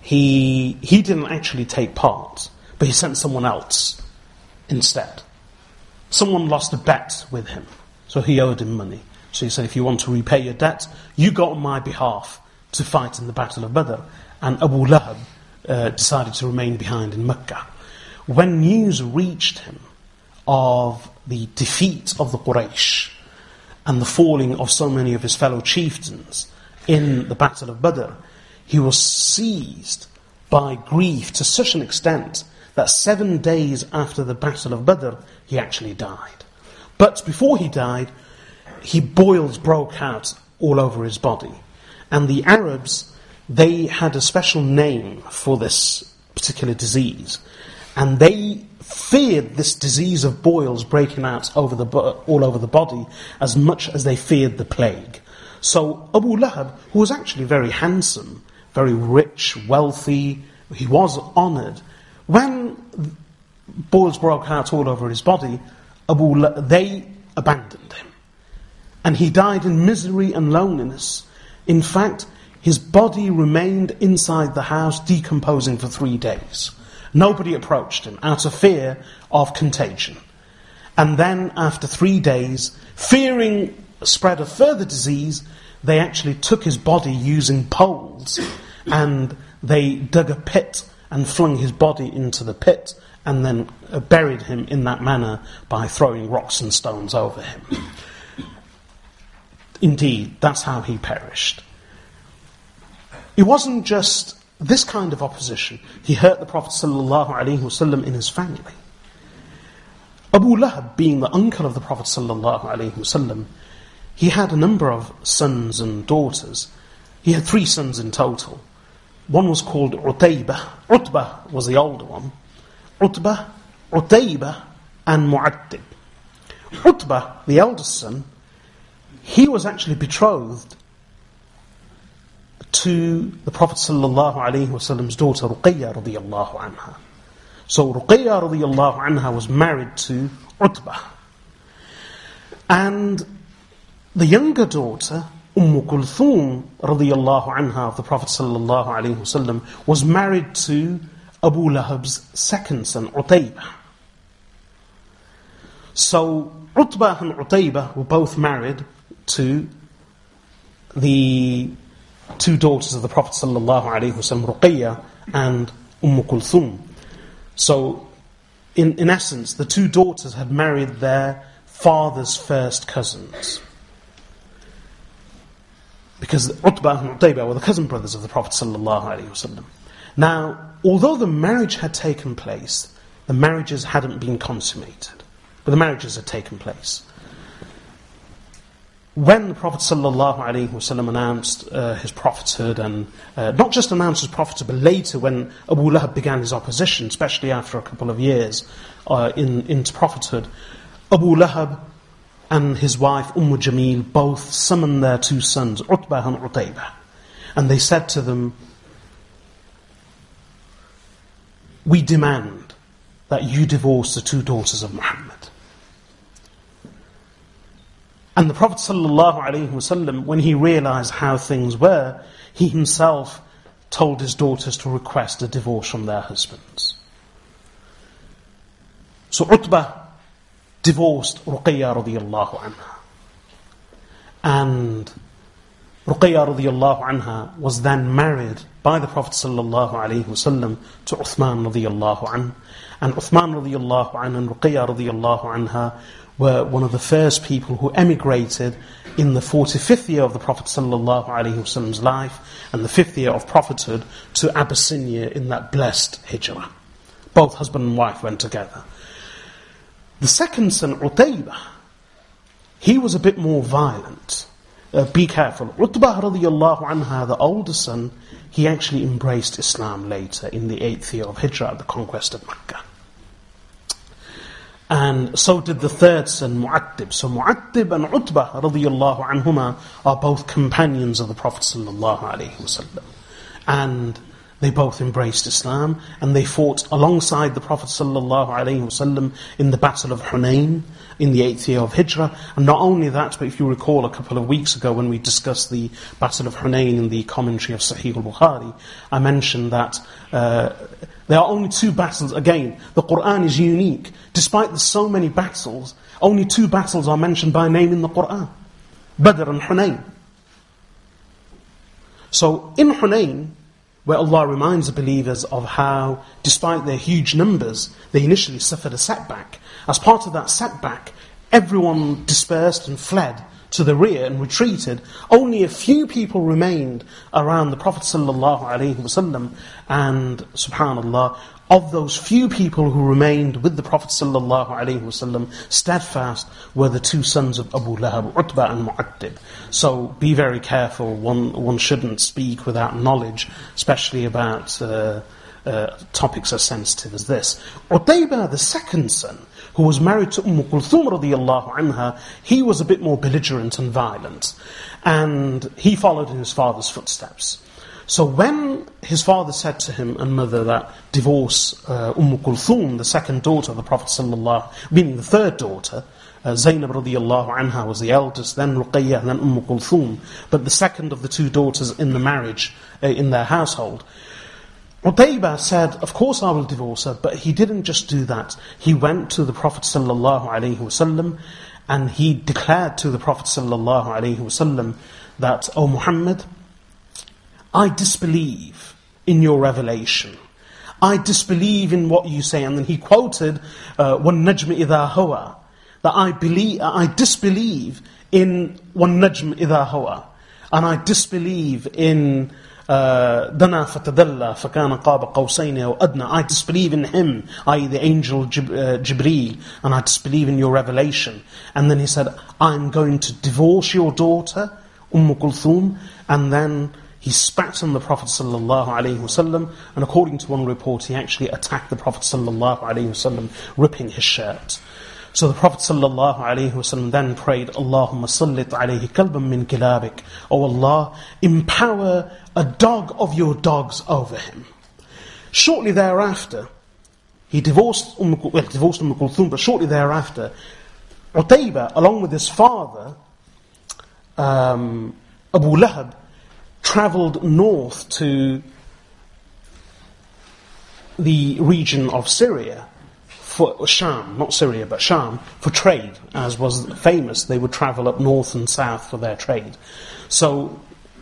he, he didn't actually take part, but he sent someone else instead. Someone lost a bet with him, so he owed him money. So he said, if you want to repay your debt, you go on my behalf to fight in the Battle of Badr. And Abu Lahab uh, decided to remain behind in Mecca. When news reached him of the defeat of the Quraysh and the falling of so many of his fellow chieftains in the Battle of Badr, he was seized by grief to such an extent that seven days after the Battle of Badr, he actually died. But before he died, he boils broke out all over his body. And the Arabs, they had a special name for this particular disease, and they feared this disease of boils breaking out over the bo- all over the body as much as they feared the plague. So Abu Lahab, who was actually very handsome, very rich, wealthy, he was honoured. When boils broke out all over his body, Abu La- they abandoned him, and he died in misery and loneliness. In fact, his body remained inside the house, decomposing for three days. Nobody approached him out of fear of contagion. And then after three days, fearing spread of further disease, they actually took his body using poles, and they dug a pit and flung his body into the pit, and then buried him in that manner by throwing rocks and stones over him. Indeed, that's how he perished. It wasn't just this kind of opposition. He hurt the Prophet ﷺ in his family. Abu Lahab, being the uncle of the Prophet ﷺ, he had a number of sons and daughters. He had three sons in total. One was called Utaybah. Utbah was the older one. Utbah, Utaybah, and Mu'attib. Utbah, the eldest son, he was actually betrothed to the Prophet ﷺ's daughter Ruqiyyah radiyallahu anha. So Ruqiyyah radiyallahu anha was married to Utbah. And the younger daughter, Umm Kulthum radiyallahu anha of the Prophet ﷺ, was married to Abu Lahab's second son, Utaybah. So Utbah and Utaybah were both married to the two daughters of the Prophet ﷺ, Ruqiyyah and Umm Kulthum. So, in, in essence, the two daughters had married their father's first cousins. Because Utbah and Utaybah were the cousin brothers of the Prophet ﷺ. Now, although the marriage had taken place, the marriages hadn't been consummated. But the marriages had taken place. When the Prophet ﷺ announced uh, his prophethood, and uh, not just announced his prophethood, but later when Abu Lahab began his opposition, especially after a couple of years uh, in, into prophethood, Abu Lahab and his wife Umm Jameel both summoned their two sons, Utbah and Utaybah. And they said to them, "We demand that you divorce the two daughters of Muhammad." And the Prophet ﷺ, when he realized how things were, he himself told his daughters to request a divorce from their husbands. So Utbah divorced Ruqiyyah radiyallahu anha. And Ruqiyyah radiyallahu anha was then married by the Prophet ﷺ to Uthman radiyallahu anha. And Uthman radiyallahu anha and Ruqiyyah radiyallahu anha were one of the first people who emigrated in the forty-fifth year of the Prophet ﷺ's life and the fifth year of prophethood to Abyssinia in that blessed hijrah. Both husband and wife went together. The second son, Utaybah, he was a bit more violent. Uh, be careful. Utbah radiyallahu anha, the older son, he actually embraced Islam later in the eighth year of hijrah at the conquest of Makkah. And so did the third son, Mu'attib. So Mu'attib and Utbah radiyallahu anhuma are both companions of the Prophet sallallahu alaihi wasallam. And they both embraced Islam, and they fought alongside the Prophet sallallahu alaihi wasallam in the Battle of Hunayn in the eighth year of Hijrah. And not only that, but if you recall a couple of weeks ago when we discussed the Battle of Hunayn in the commentary of Sahih al-Bukhari, I mentioned that uh, there are only two battles. Again, the Qur'an is unique. Despite the so many battles, only two battles are mentioned by name in the Qur'an: Badr and Hunayn. So in Hunayn, where Allah reminds the believers of how, despite their huge numbers, they initially suffered a setback. As part of that setback, everyone dispersed and fled to the rear and retreated. Only a few people remained around the Prophet ﷺ, and subhanallah, of those few people who remained with the Prophet ﷺ steadfast were the two sons of Abu Lahab, Utbah and Mu'attib. So be very careful. One one shouldn't speak without knowledge, especially about uh, uh, topics as sensitive as this. Utaybah, the second son, who was married to Umm Kulthum radiyallahu anha, he was a bit more belligerent and violent. And he followed in his father's footsteps. So when his father said to him and mother that divorce uh, Umm Kulthum, the second daughter of the Prophet sallallahu, meaning the third daughter, uh, Zainab radiyallahu anha was the eldest, then Ruqiyyah, then Umm Kulthum, but the second of the two daughters in the marriage, uh, in their household, Utaybah said, of course I will divorce her, but he didn't just do that. He went to the Prophet ﷺ and he declared to the Prophet ﷺ that, O Muhammad, I disbelieve in your revelation. I disbelieve in what you say. And then he quoted, uh, وَالنَّجْمِ إِذَا هَوَى, that I, believe, I disbelieve in وَالنَّجْمِ إِذَا هَوَى, and I disbelieve in Dana Fatadallah Fakana Qaba Qawsaini Adna. I disbelieve in him, that is the angel Jib- uh, Jibreel, and I disbelieve in your revelation. And then he said, I'm going to divorce your daughter, Umm Kulthum. And then he spat on the Prophet ﷺ, and according to one report, he actually attacked the Prophet ﷺ, ripping his shirt. So the Prophet ﷺ then prayed, Allahumma sallit alayhi kalban min kilabik. O Allah, empower a dog of your dogs over him. Shortly thereafter, he divorced Umm well, divorced Umm Kulthum, but shortly thereafter, Utaybah, along with his father, um, Abu Lahab, travelled north to the region of Syria, for Sham, not Syria, but Sham, for trade, as was famous. They would travel up north and south for their trade. So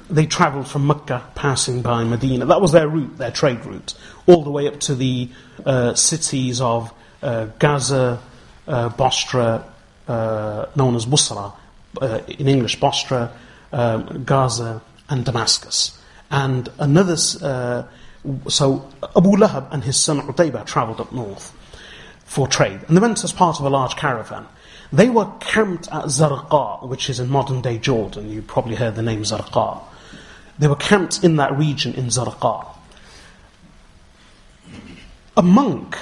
they travelled from Mecca, passing by Medina. That was their route, their trade route, all the way up to the uh, cities of uh, Gaza, uh, Bosra, uh, known as Busra, uh, in English, Bosra, um, Gaza, and Damascus. And another, uh, so Abu Lahab and his son Utaybah travelled up north for trade, and they went as part of a large caravan. They were camped at Zarqa, which is in modern-day Jordan. You probably heard the name Zarqa. They were camped in that region in Zarqa. A monk,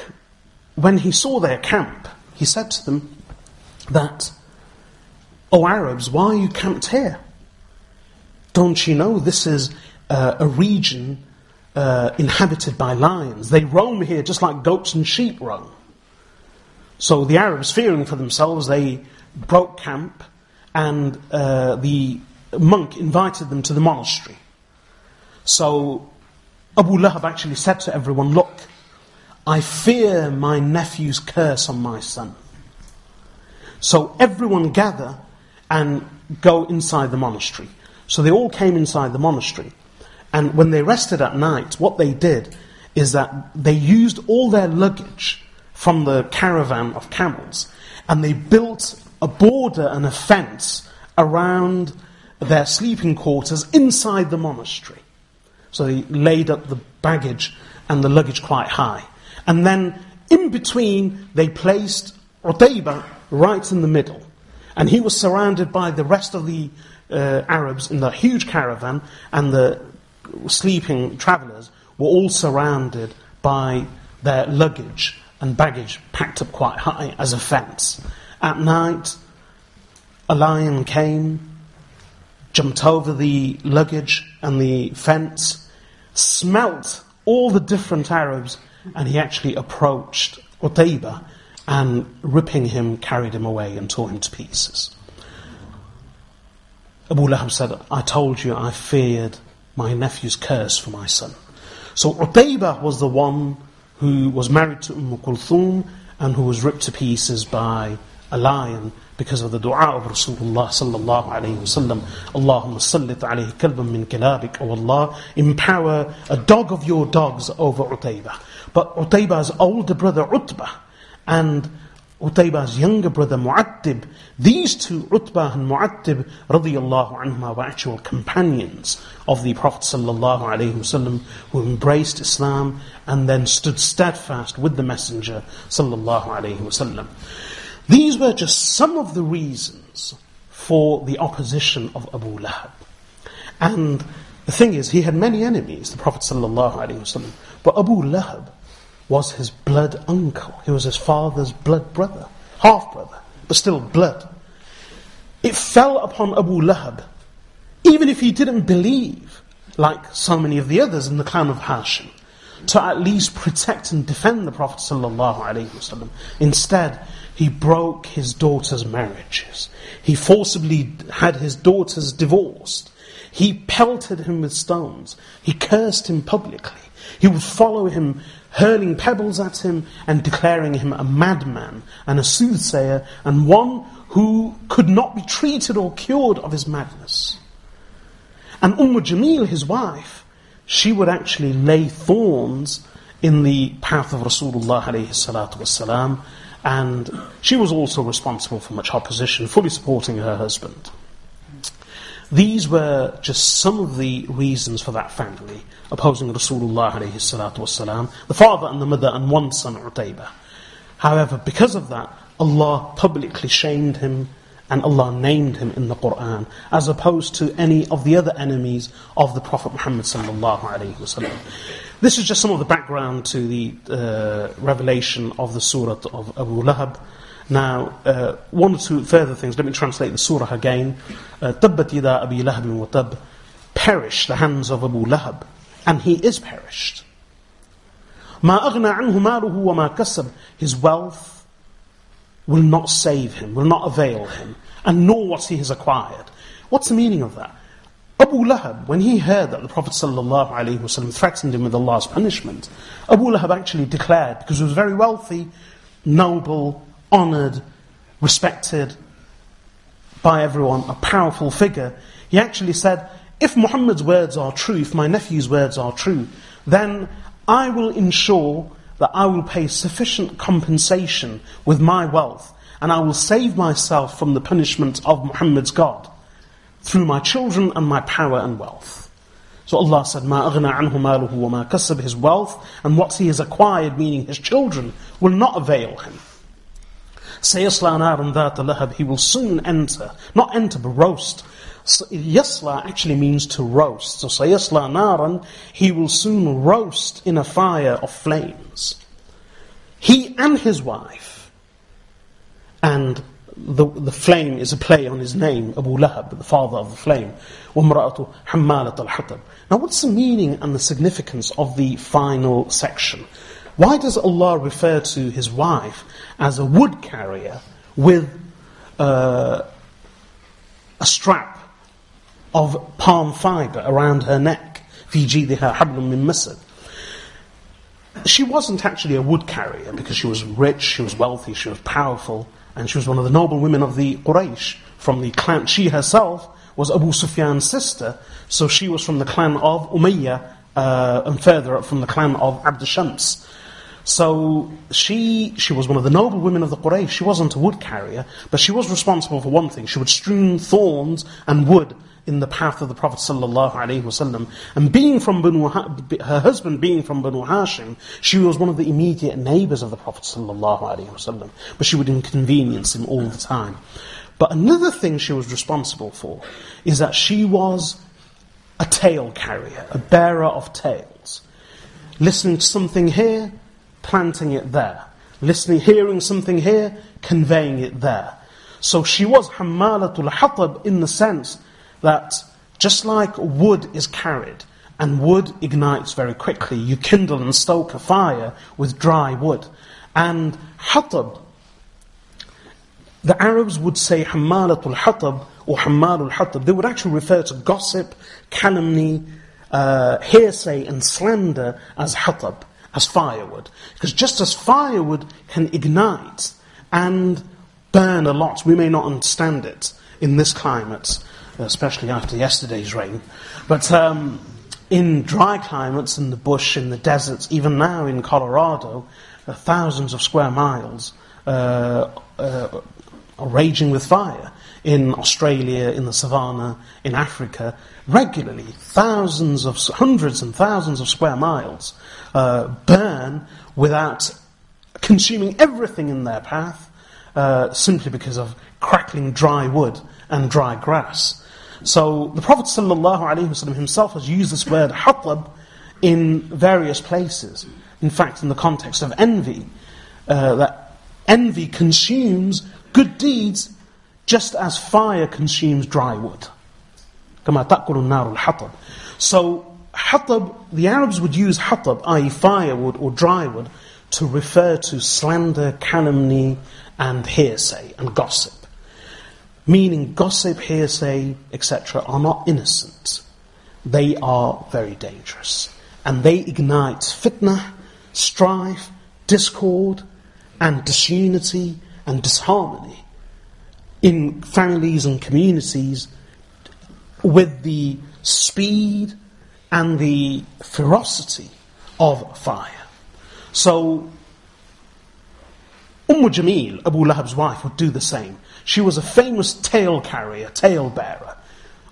when he saw their camp, he said to them that, O Arabs, why are you camped here? Don't you know this is uh, a region uh, inhabited by lions? They roam here just like goats and sheep roam. So the Arabs, fearing for themselves, they broke camp, and uh, the monk invited them to the monastery. So Abu Lahab actually said to everyone, look, I fear my nephew's curse on my son. So everyone gather and go inside the monastery. So they all came inside the monastery. And when they rested at night, what they did is that they used all their luggage from the caravan of camels, and they built a border and a fence around their sleeping quarters inside the monastery. So they laid up the baggage and the luggage quite high. And then in between, they placed Utaybah right in the middle. And he was surrounded by the rest of the uh, Arabs in the huge caravan, and the sleeping travellers were all surrounded by their luggage and baggage packed up quite high as a fence. At night, a lion came, jumped over the luggage and the fence, smelt all the different Arabs, and he actually approached Utaybah and, ripping him, carried him away and tore him to pieces. Abu Lahab said, I told you I feared my nephew's curse for my son. So Utaybah was the one who was married to Umm Kulthum and who was ripped to pieces by a lion because of the dua of Rasulullah sallallahu alayhi wa sallam. Allahumma sallit alayhi kalban min kilabik. O Allah, empower a dog of your dogs over Utaybah. But Utaybah's older brother Utbah and Utaybah's younger brother Mu'attib, these two, Utbah and Mu'attib radiyallahu anhuma, were actual companions of the Prophet sallallahu alayhi wasallam, who embraced Islam and then stood steadfast with the Messenger sallallahu alayhi wasallam. These were just some of the reasons for the opposition of Abu Lahab. And the thing is, he had many enemies, the Prophet sallallahu alayhi wasallam, but Abu Lahab was his blood uncle. He was his father's blood brother, half-brother, but still blood. It fell upon Abu Lahab, even if he didn't believe, like so many of the others in the clan of Hashim, to at least protect and defend the Prophet ﷺ. Instead, he broke his daughter's marriages. He forcibly had his daughters divorced. He pelted him with stones. He cursed him publicly. He would follow him, hurling pebbles at him and declaring him a madman and a soothsayer and one who could not be treated or cured of his madness. And Umm Jameel, his wife, she would actually lay thorns in the path of Rasulullah alayhi salatu wasalam, and she was also responsible for much opposition, fully supporting her husband. These were just some of the reasons for that family opposing Rasulullah alayhi salatu wasalam, the father and the mother and one son, Utaybah. However, because of that, Allah publicly shamed him and Allah named him in the Qur'an, as opposed to any of the other enemies of the Prophet Muhammad sallallahu alayhi wasallam. This is just some of the background to the uh, revelation of the surah of Abu Lahab. Now, uh, one or two further things. Let me translate the surah again. Tabbat yada abi lahab wa tab. Perish the hands of Abu Lahab. And he is perished. Ma aghna anhu maluhu wa ma kasab. His wealth will not save him, will not avail him. And nor what he has acquired. What's the meaning of that? Abu Lahab, when he heard that the Prophet ﷺ threatened him with Allah's punishment, Abu Lahab actually declared, because he was very wealthy, noble, honoured, respected by everyone, a powerful figure, he actually said, if Muhammad's words are true, if my nephew's words are true, then I will ensure that I will pay sufficient compensation with my wealth, and I will save myself from the punishment of Muhammad's God through my children and my power and wealth. So Allah said, مَا أَغْنَى عَنْهُ مَالُهُ وَمَا كَسَبْ. His wealth and what he has acquired, meaning his children, will not avail him. سَيَصْلَى نَارًا ذَاتَ لَهَبٍ. He will soon enter, not enter but roast. Yasla actually means to roast. So سَيَصْلَى نَارًا, he will soon roast in a fire of flames. He and his wife. And The, the flame is a play on his name, Abu Lahab, the father of the flame. وَمْرَأَتُ حَمَّالَةَ الْحَطَبِ. Now what's the meaning and the significance of the final section? Why does Allah refer to his wife as a wood carrier with uh, a strap of palm fibre around her neck? فِي جِيدِهَا حَبْلٌ مِّن مَسَدٍ. She wasn't actually a wood carrier because she was rich, she was wealthy, she was powerful. And she was one of the noble women of the Quraysh, from the clan. She herself was Abu Sufyan's sister, so she was from the clan of Umayyah, uh, and further up from the clan of Abd al-Shams. So she she was one of the noble women of the Quraysh. She wasn't a wood carrier, but she was responsible for one thing. She would strewn thorns and wood in the path of the Prophet ﷺ. And being from Banu ha- her husband being from Banu Hashim, she was one of the immediate neighbours of the Prophet ﷺ. But she would inconvenience him all the time. But another thing she was responsible for is that she was a tale carrier, a bearer of tales. Listening to something here, planting it there. Listening, hearing something here, conveying it there. So she was Hammalatul Hatab in the sense that just like wood is carried, and wood ignites very quickly, you kindle and stoke a fire with dry wood. And hatab, the Arabs would say hammalatul hatab or hammalul hatab. They would actually refer to gossip, calumny, uh, hearsay and slander as hatab, as firewood. Because just as firewood can ignite and burn a lot, we may not understand it in this climate, especially after yesterday's rain. But um, in dry climates, in the bush, in the deserts, even now in Colorado, uh, thousands of square miles uh, uh, are raging with fire. In Australia, in the savannah, in Africa, regularly thousands of, hundreds and thousands of square miles uh, burn without consuming everything in their path, uh, simply because of crackling dry wood and dry grass. So the Prophet ﷺ himself has used this word hatab in various places. In fact, in the context of envy, uh, that envy consumes good deeds just as fire consumes dry wood. كَمَا تَأْكُلُ النَّارُ الْحَطَبُ. So hatab, the Arabs would use hatab, that is firewood or dry wood, to refer to slander, calumny and hearsay and gossip. Meaning gossip, hearsay, et cetera, are not innocent. they are very dangerous. And they ignite fitna, strife, discord, and disunity and disharmony in families and communities with the speed and the ferocity of fire. So, Umm Jameel, Abu Lahab's wife, would do the same. She was a famous tale carrier, tale bearer.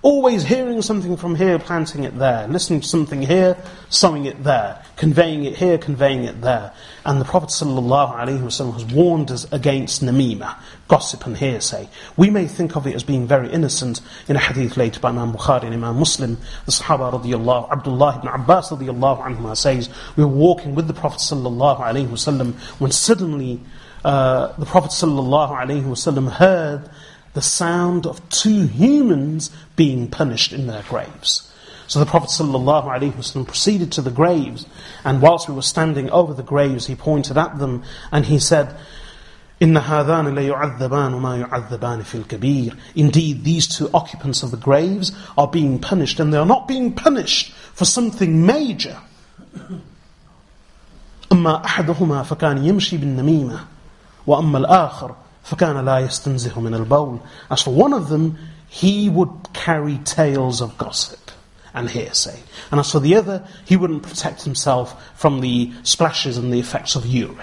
Always hearing something from here, planting it there. Listening to something here, sowing it there. Conveying it here, conveying it there. And the Prophet ﷺ has warned us against namima, gossip and hearsay. We may think of it as being very innocent. In a hadith later by Imam Bukhari and Imam Muslim, the Sahaba radiallahu, Abdullah ibn Abbas radiallahu anhuma says, we were walking with the Prophet ﷺ when suddenly uh, the Prophet ﷺ heard the sound of two humans being punished in their graves. So the Prophet ﷺ proceeded to the graves, and whilst we were standing over the graves, he pointed at them and he said, إِنَّ هَذَانِ لَيُعَذَّبَانُ مَا يُعَذَّبَانِ فِي الْكَبِيرِ. Indeed, these two occupants of the graves are being punished, and they are not being punished for something major. أَمَّا أَحَدُهُمَا فَكَانَ يَمْشِي بِالنَّمِيمَةِ وَأَمَّا الْآخَرُ فَكَانَ لَا يَسْتَنْزِهُ مِنَ الْبَوْلِ. As for one of them, he would carry tales of gossip and hearsay. And as for the other, he wouldn't protect himself from the splashes and the effects of urine.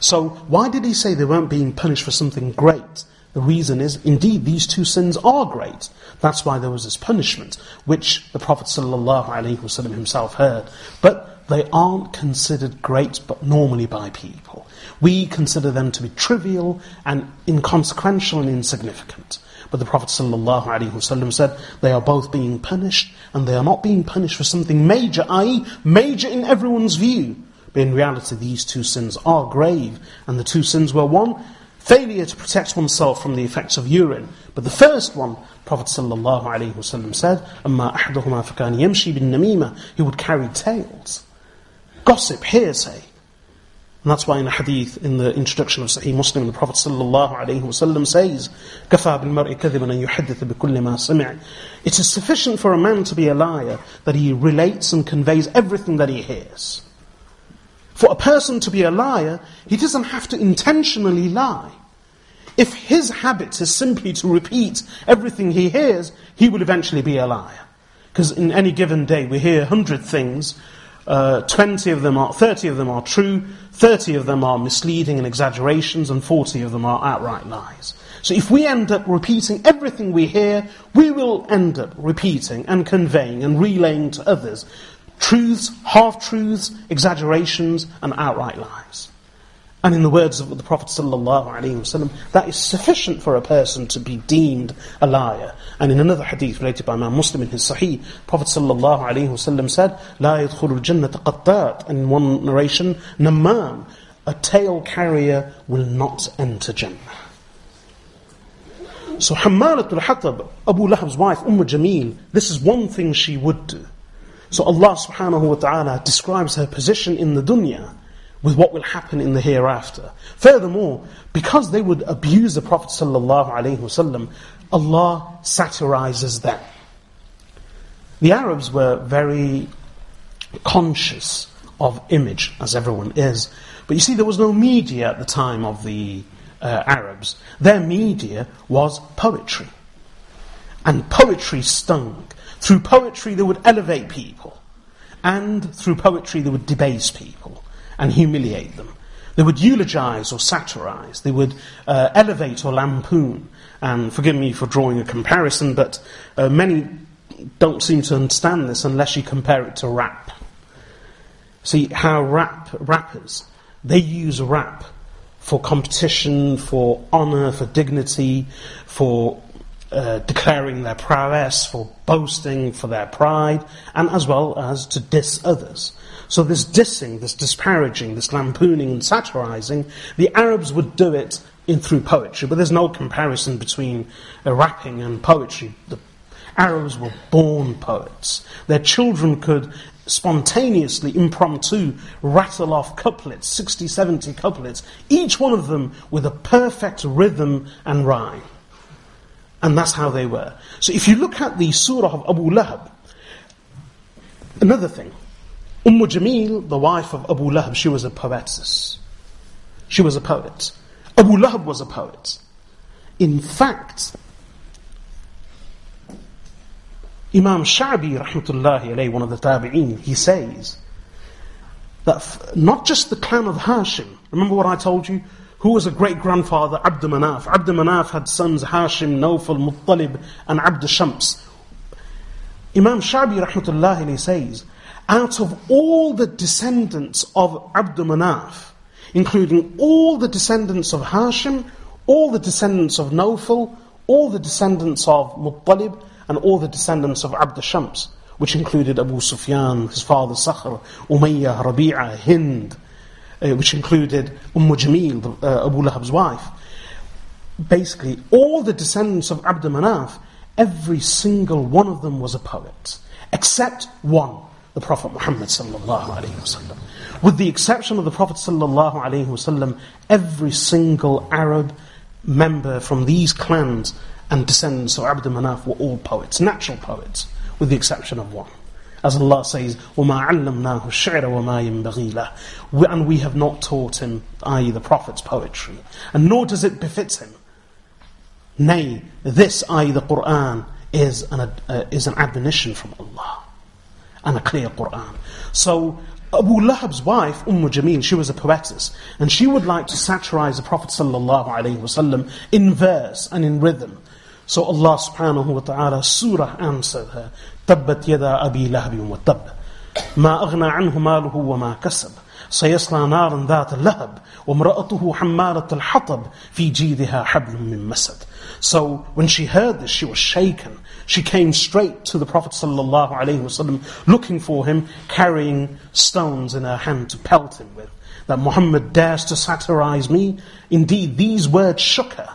So why did he say they weren't being punished for something great? The reason is, indeed, these two sins are great. That's why there was this punishment, which the Prophet ﷺ himself heard. But they aren't considered great, but normally by people. We consider them to be trivial and inconsequential and insignificant. But the Prophet ﷺ said, they are both being punished, and they are not being punished for something major, that is major in everyone's view. But in reality, these two sins are grave, and the two sins were one, failure to protect oneself from the effects of urine. But the first one, Prophet ﷺ said, أَمَّا أَحْدُهُمَا فَكَانَ يَمْشِي بِالنَّمِيمَةِ. He would carry tales, gossip, hearsay. And that's why in a hadith, in the introduction of Sahih Muslim, the Prophet ﷺ says, كَفَى بِالْمَرْءِ كَذِبًا يُحَدِّثُ بِكُلِّ مَا سَمِعَ. It is sufficient for a man to be a liar that he relates and conveys everything that he hears. For a person to be a liar, he doesn't have to intentionally lie. If his habit is simply to repeat everything he hears, he will eventually be a liar. Because in any given day, we hear a hundred things, Uh, twenty of them are, thirty of them are true, thirty of them are misleading and exaggerations, and forty of them are outright lies. So if we end up repeating everything we hear, we will end up repeating and conveying and relaying to others truths, half-truths, exaggerations, and outright lies. And in the words of the Prophet ﷺ, that is sufficient for a person to be deemed a liar. And in another hadith related by Imam Muslim in his Sahih, Prophet ﷺ said, لَا يَدْخُلُ الْجَنَّةَ قَطَّاتٍ. In one narration, Namam, a tale carrier will not enter Jannah. So Hammalatul Hatab, Abu Lahab's wife, Umm Jameel, this is one thing she would do. So Allah subhanahu wa ta'ala describes her position in the dunya with what will happen in the hereafter. Furthermore, because they would abuse the Prophet ﷺ, Allah satirizes them. The Arabs were very conscious of image, as everyone is. But you see, there was no media at the time of the uh, Arabs. Their media was poetry. And poetry stung. Through poetry they would elevate people. And through poetry they would debase people and humiliate them. They would eulogize or satirize. They would uh, elevate or lampoon. And forgive me for drawing a comparison, but uh, many don't seem to understand this unless you compare it to rap. See how rap rappers, they use rap for competition, for honor, for dignity, for uh, declaring their prowess, for boasting, for their pride, and as well as to diss others. So this dissing, this disparaging, this lampooning and satirizing, the Arabs would do it in through poetry. But there's no comparison between uh, rapping and poetry. The Arabs were born poets. Their children could spontaneously, impromptu, rattle off couplets, sixty, seventy couplets, each one of them with a perfect rhythm and rhyme. And that's how they were. So if you look at the surah of Abu Lahab, Another thing, Umm Jameel, the wife of Abu Lahab, she was a poetess. She was a poet. Abu Lahab was a poet. In fact, Imam Sha'bi, rahmatullahi alayhi, one of the tabi'een, he says that f- not just the clan of Hashim, remember what I told you? Who was a great-grandfather? Abd Manaf. Abd Manaf had sons Hashim, Naufel, Muttalib, and Abd al-Shams. Imam Sha'bi, rahmatullahi alayhi, says, out of all the descendants of Abd Manaf, including all the descendants of Hashim, all the descendants of Naufel, all the descendants of Muttalib, and all the descendants of Abd al-Shams, which included Abu Sufyan, his father Sakhr, Umayyah, Rabi'ah, Hind, uh, which included Umm Jameel, uh, Abu Lahab's wife. Basically, all the descendants of Abd Manaf, every single one of them was a poet, except one, the Prophet Muhammad sallallahu alaihi wasallam. With the exception of the Prophet sallallahu alaihi wasallam, every single Arab member from these clans and descendants of Abd Manaf were all poets, natural poets, with the exception of one. As Allah says, وَمَا عَلَّمْنَاهُ الشِّعْرَ وَمَا يَنْبَغِي لَهُ, and we have not taught him, that is the Prophet's poetry, and nor does it befit him. Nay, this, that is the Qur'an, is an, uh, is an admonition from Allah, and a clear Qur'an. So, Abu Lahab's wife, Umm Jameel, she was a poetess, and she would like to satirize the Prophet ﷺ in verse and in rhythm. So Allah subhanahu wa ta'ala surah answered her, Tabbat yada abi lahab wa tabb, ma aghna anhu maluhu wa ma kasab, sayasla naran dhat al-lahab, wa imra'atuhu hammalat al-hatab, fi jidha hablum min masad. So when she heard this, she was shaken. She came straight to the Prophet sallallahu alaihi wasallam, looking for him, carrying stones in her hand to pelt him with. That Muhammad dares to satirize me. Indeed, these words shook her.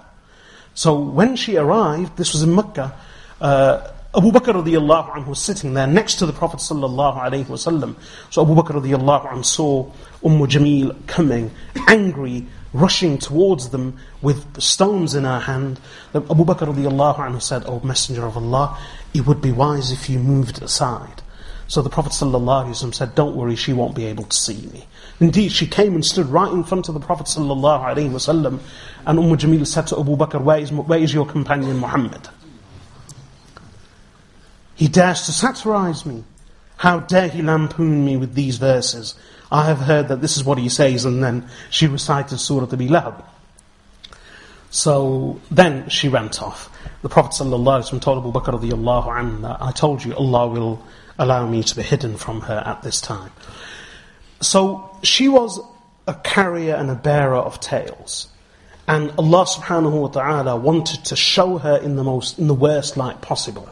So when she arrived, this was in Makkah, uh, Abu Bakr radiyallahu anhu was sitting there next to the Prophet sallallahu alaihi wasallam. So Abu Bakr radiyallahu anhu saw Umm Jameel coming, angry, rushing towards them with stones in her hand. Abu Bakr radiyallahu anhu said, "O Messenger of Allah, it would be wise if you moved aside." So the Prophet sallallahu alaihi wasallam said, "Don't worry, she won't be able to see me." Indeed, she came and stood right in front of the Prophet sallallahu alaihi wasallam, and Umm Jameel said to Abu Bakr, where is, where is your companion Muhammad? He dares to satirize me. How dare he lampoon me with these verses? I have heard that this is what he says, and then she recited Surah Al-Lahab. So then she went off. The Prophet ﷺ told Abu Bakr radiyallahu anhu, I told you Allah will allow me to be hidden from her at this time. So she was a carrier and a bearer of tales. And Allah subhanahu wa ta'ala wanted to show her in the most, in the worst light possible.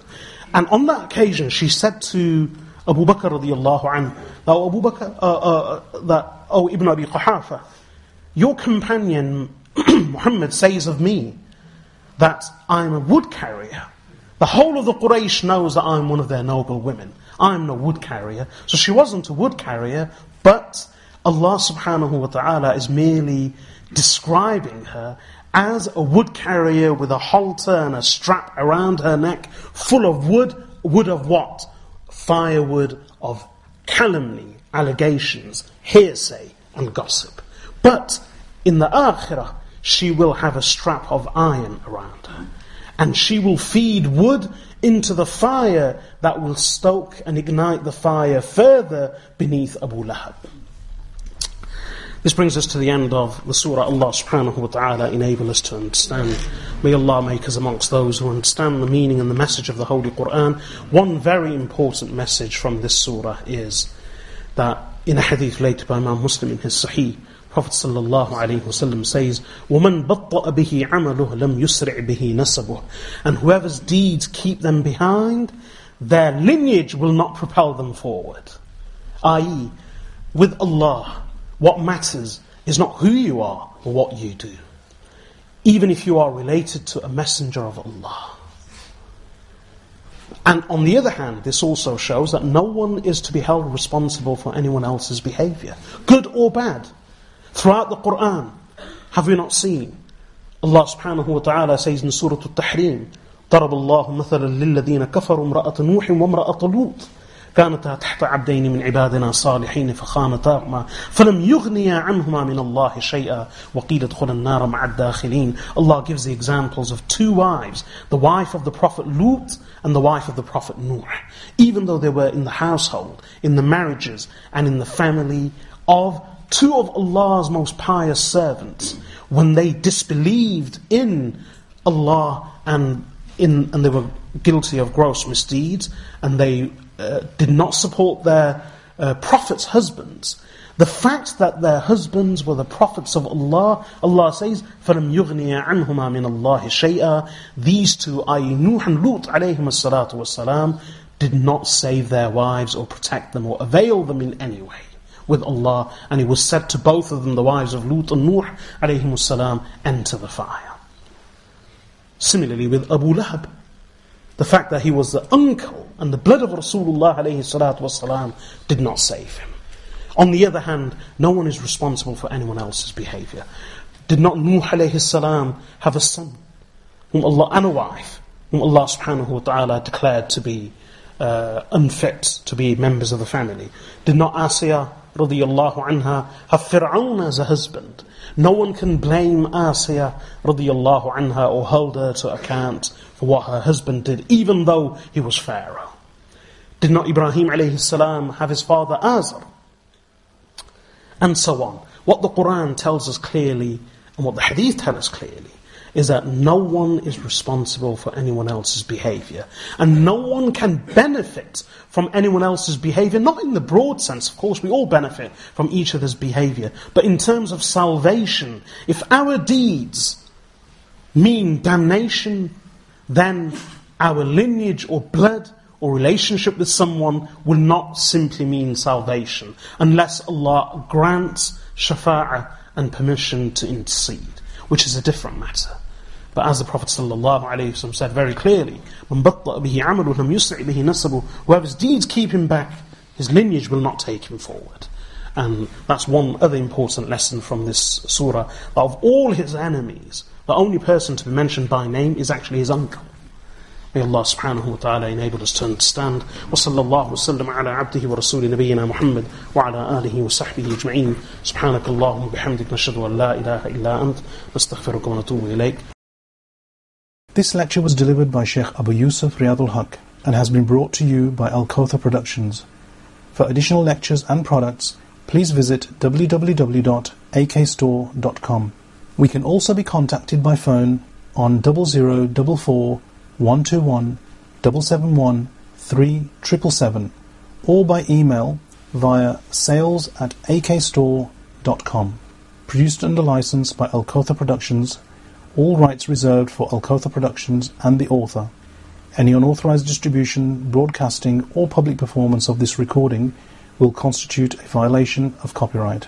And on that occasion, she said to Abu Bakr radiyallahu anhu, oh, Abu Bakr, uh, uh, that, oh Ibn Abi Quhafa, your companion Muhammad says of me that I'm a wood carrier. The whole of the Quraysh knows that I'm one of their noble women. I'm no wood carrier. So she wasn't a wood carrier, but Allah subhanahu wa ta'ala is merely describing her as a wood carrier with a halter and a strap around her neck full of wood. Wood of what? Firewood of calumny, allegations, hearsay, and gossip. But in the akhirah, she will have a strap of iron around her, and she will feed wood into the fire that will stoke and ignite the fire further beneath Abu Lahab. This brings us to the end of the surah. Allah subhanahu wa ta'ala enable us to understand. May Allah make us amongst those who understand the meaning and the message of the Holy Qur'an. One very important message from this surah is that in a hadith related by Imam Muslim in his Sahih, Prophet sallallahu alaihi wasallam says, وَمَنْ بَطَّأَ بِهِ عَمَلُهُ لَمْ يُسْرِعْ بِهِ نَسَبُهُ. And whoever's deeds keep them behind, their lineage will not propel them forward. that is, with Allah, what matters is not who you are or what you do, even if you are related to a messenger of Allah. And on the other hand, this also shows that no one is to be held responsible for anyone else's behavior, good or bad. Throughout the Qur'an, have we not seen? Allah subhanahu wa ta'ala says in Surah Al-Tahrim, ضَرَبَ اللَّهُ مَثَلًا لِلَّذِينَ كَفَرُوا امْرَأَةَ نُوحٍ وَامْرَأَةَ لُوطٍ كانتا تحت عبدين من عبادنا صالحين فخانتاهما فلم يغنيا عنهما من الله شيئا وقيل ادخلا النار مع الداخلين. Allah gives the examples of two wives, the wife of the Prophet Lut and the wife of the Prophet Nuh. Even though they were in the household, in the marriages and in the family of two of Allah's most pious servants, when they disbelieved in Allah and in and they were guilty of gross misdeeds, and they uh, did not support their uh, prophets' husbands, the fact that their husbands were the prophets of Allah, Allah says, فَلَمْ يُغْنِيَ عَنْهُمَا مِنَ اللَّهِ شَيْئًا. These two, that is. Nuh and Lut alayhim as-salatu was-salam, did not save their wives or protect them or avail them in any way with Allah. And it was said to both of them, the wives of Lut and Nuh alayhim as-salam, enter the fire. Similarly with Abu Lahab, the fact that he was the uncle and the blood of Rasulullah alayhi salatu wasalam did not save him. On the other hand, no one is responsible for anyone else's behavior. Did not Nuh alayhi salam have a son whom Allah, and a wife whom Allah subhanahu wa ta'ala declared to be uh, unfit to be members of the family? Did not Asiyah radiyallahu anha have Fir'aun as a husband? No one can blame Asiyah radiyallahu anha or hold her to account for what her husband did, even though he was Pharaoh. Did not Ibrahim alayhi salam have his father Azar? And so on. What the Qur'an tells us clearly, and what the Hadith tells us clearly, is that no one is responsible for anyone else's behavior. And no one can benefit from anyone else's behavior, not in the broad sense. Of course, we all benefit from each other's behavior. But in terms of salvation, if our deeds mean damnation, then our lineage or blood or relationship with someone will not simply mean salvation, unless Allah grants shafa'ah and permission to intercede, which is a different matter. But as the Prophet ﷺ said very clearly, "Man batta bihi 'amaluhu lam yusri' bihi nasabuhu," whoever's deeds keep him back, his lineage will not take him forward. And that's one other important lesson from this surah, that of all his enemies, the only person to be mentioned by name is actually his uncle. May Allah subhanahu wa ta'ala enable us to understand. وَصَلَّى اللَّهُ وَسَلَّمَ عَلَىٰ عَبْدِهِ وَرَسُولِ نَبِيِّنَا مُحَمَّدٍ وَعَلَىٰ آلِهِ وَصَحْبِهِ أَجْمَعِينَ. سُبْحَانَكَ اللَّهُمَّ وَبِحَمْدِكَ نَشْهَدُ أَنْ لَا إِلَٰهَ إِلَّا أَنْتَ نَسْتَغْفِرُكَ وَنَتُوبُ إِلَيْكَ. This lecture was delivered by Sheikh Abu Yusuf Riyadul Haq and has been brought to you by Al-Kawthar Productions. For additional lectures and products, please visit w w w dot a k store dot com. We can also be contacted by phone on double zero double four one two one seven seven one three seven seven seven or by email via sales at a k store dot com. Produced under license by Al-Kawthar Productions. All rights reserved for Al-Kawthar Productions and the author. Any unauthorized distribution, broadcasting or public performance of this recording will constitute a violation of copyright.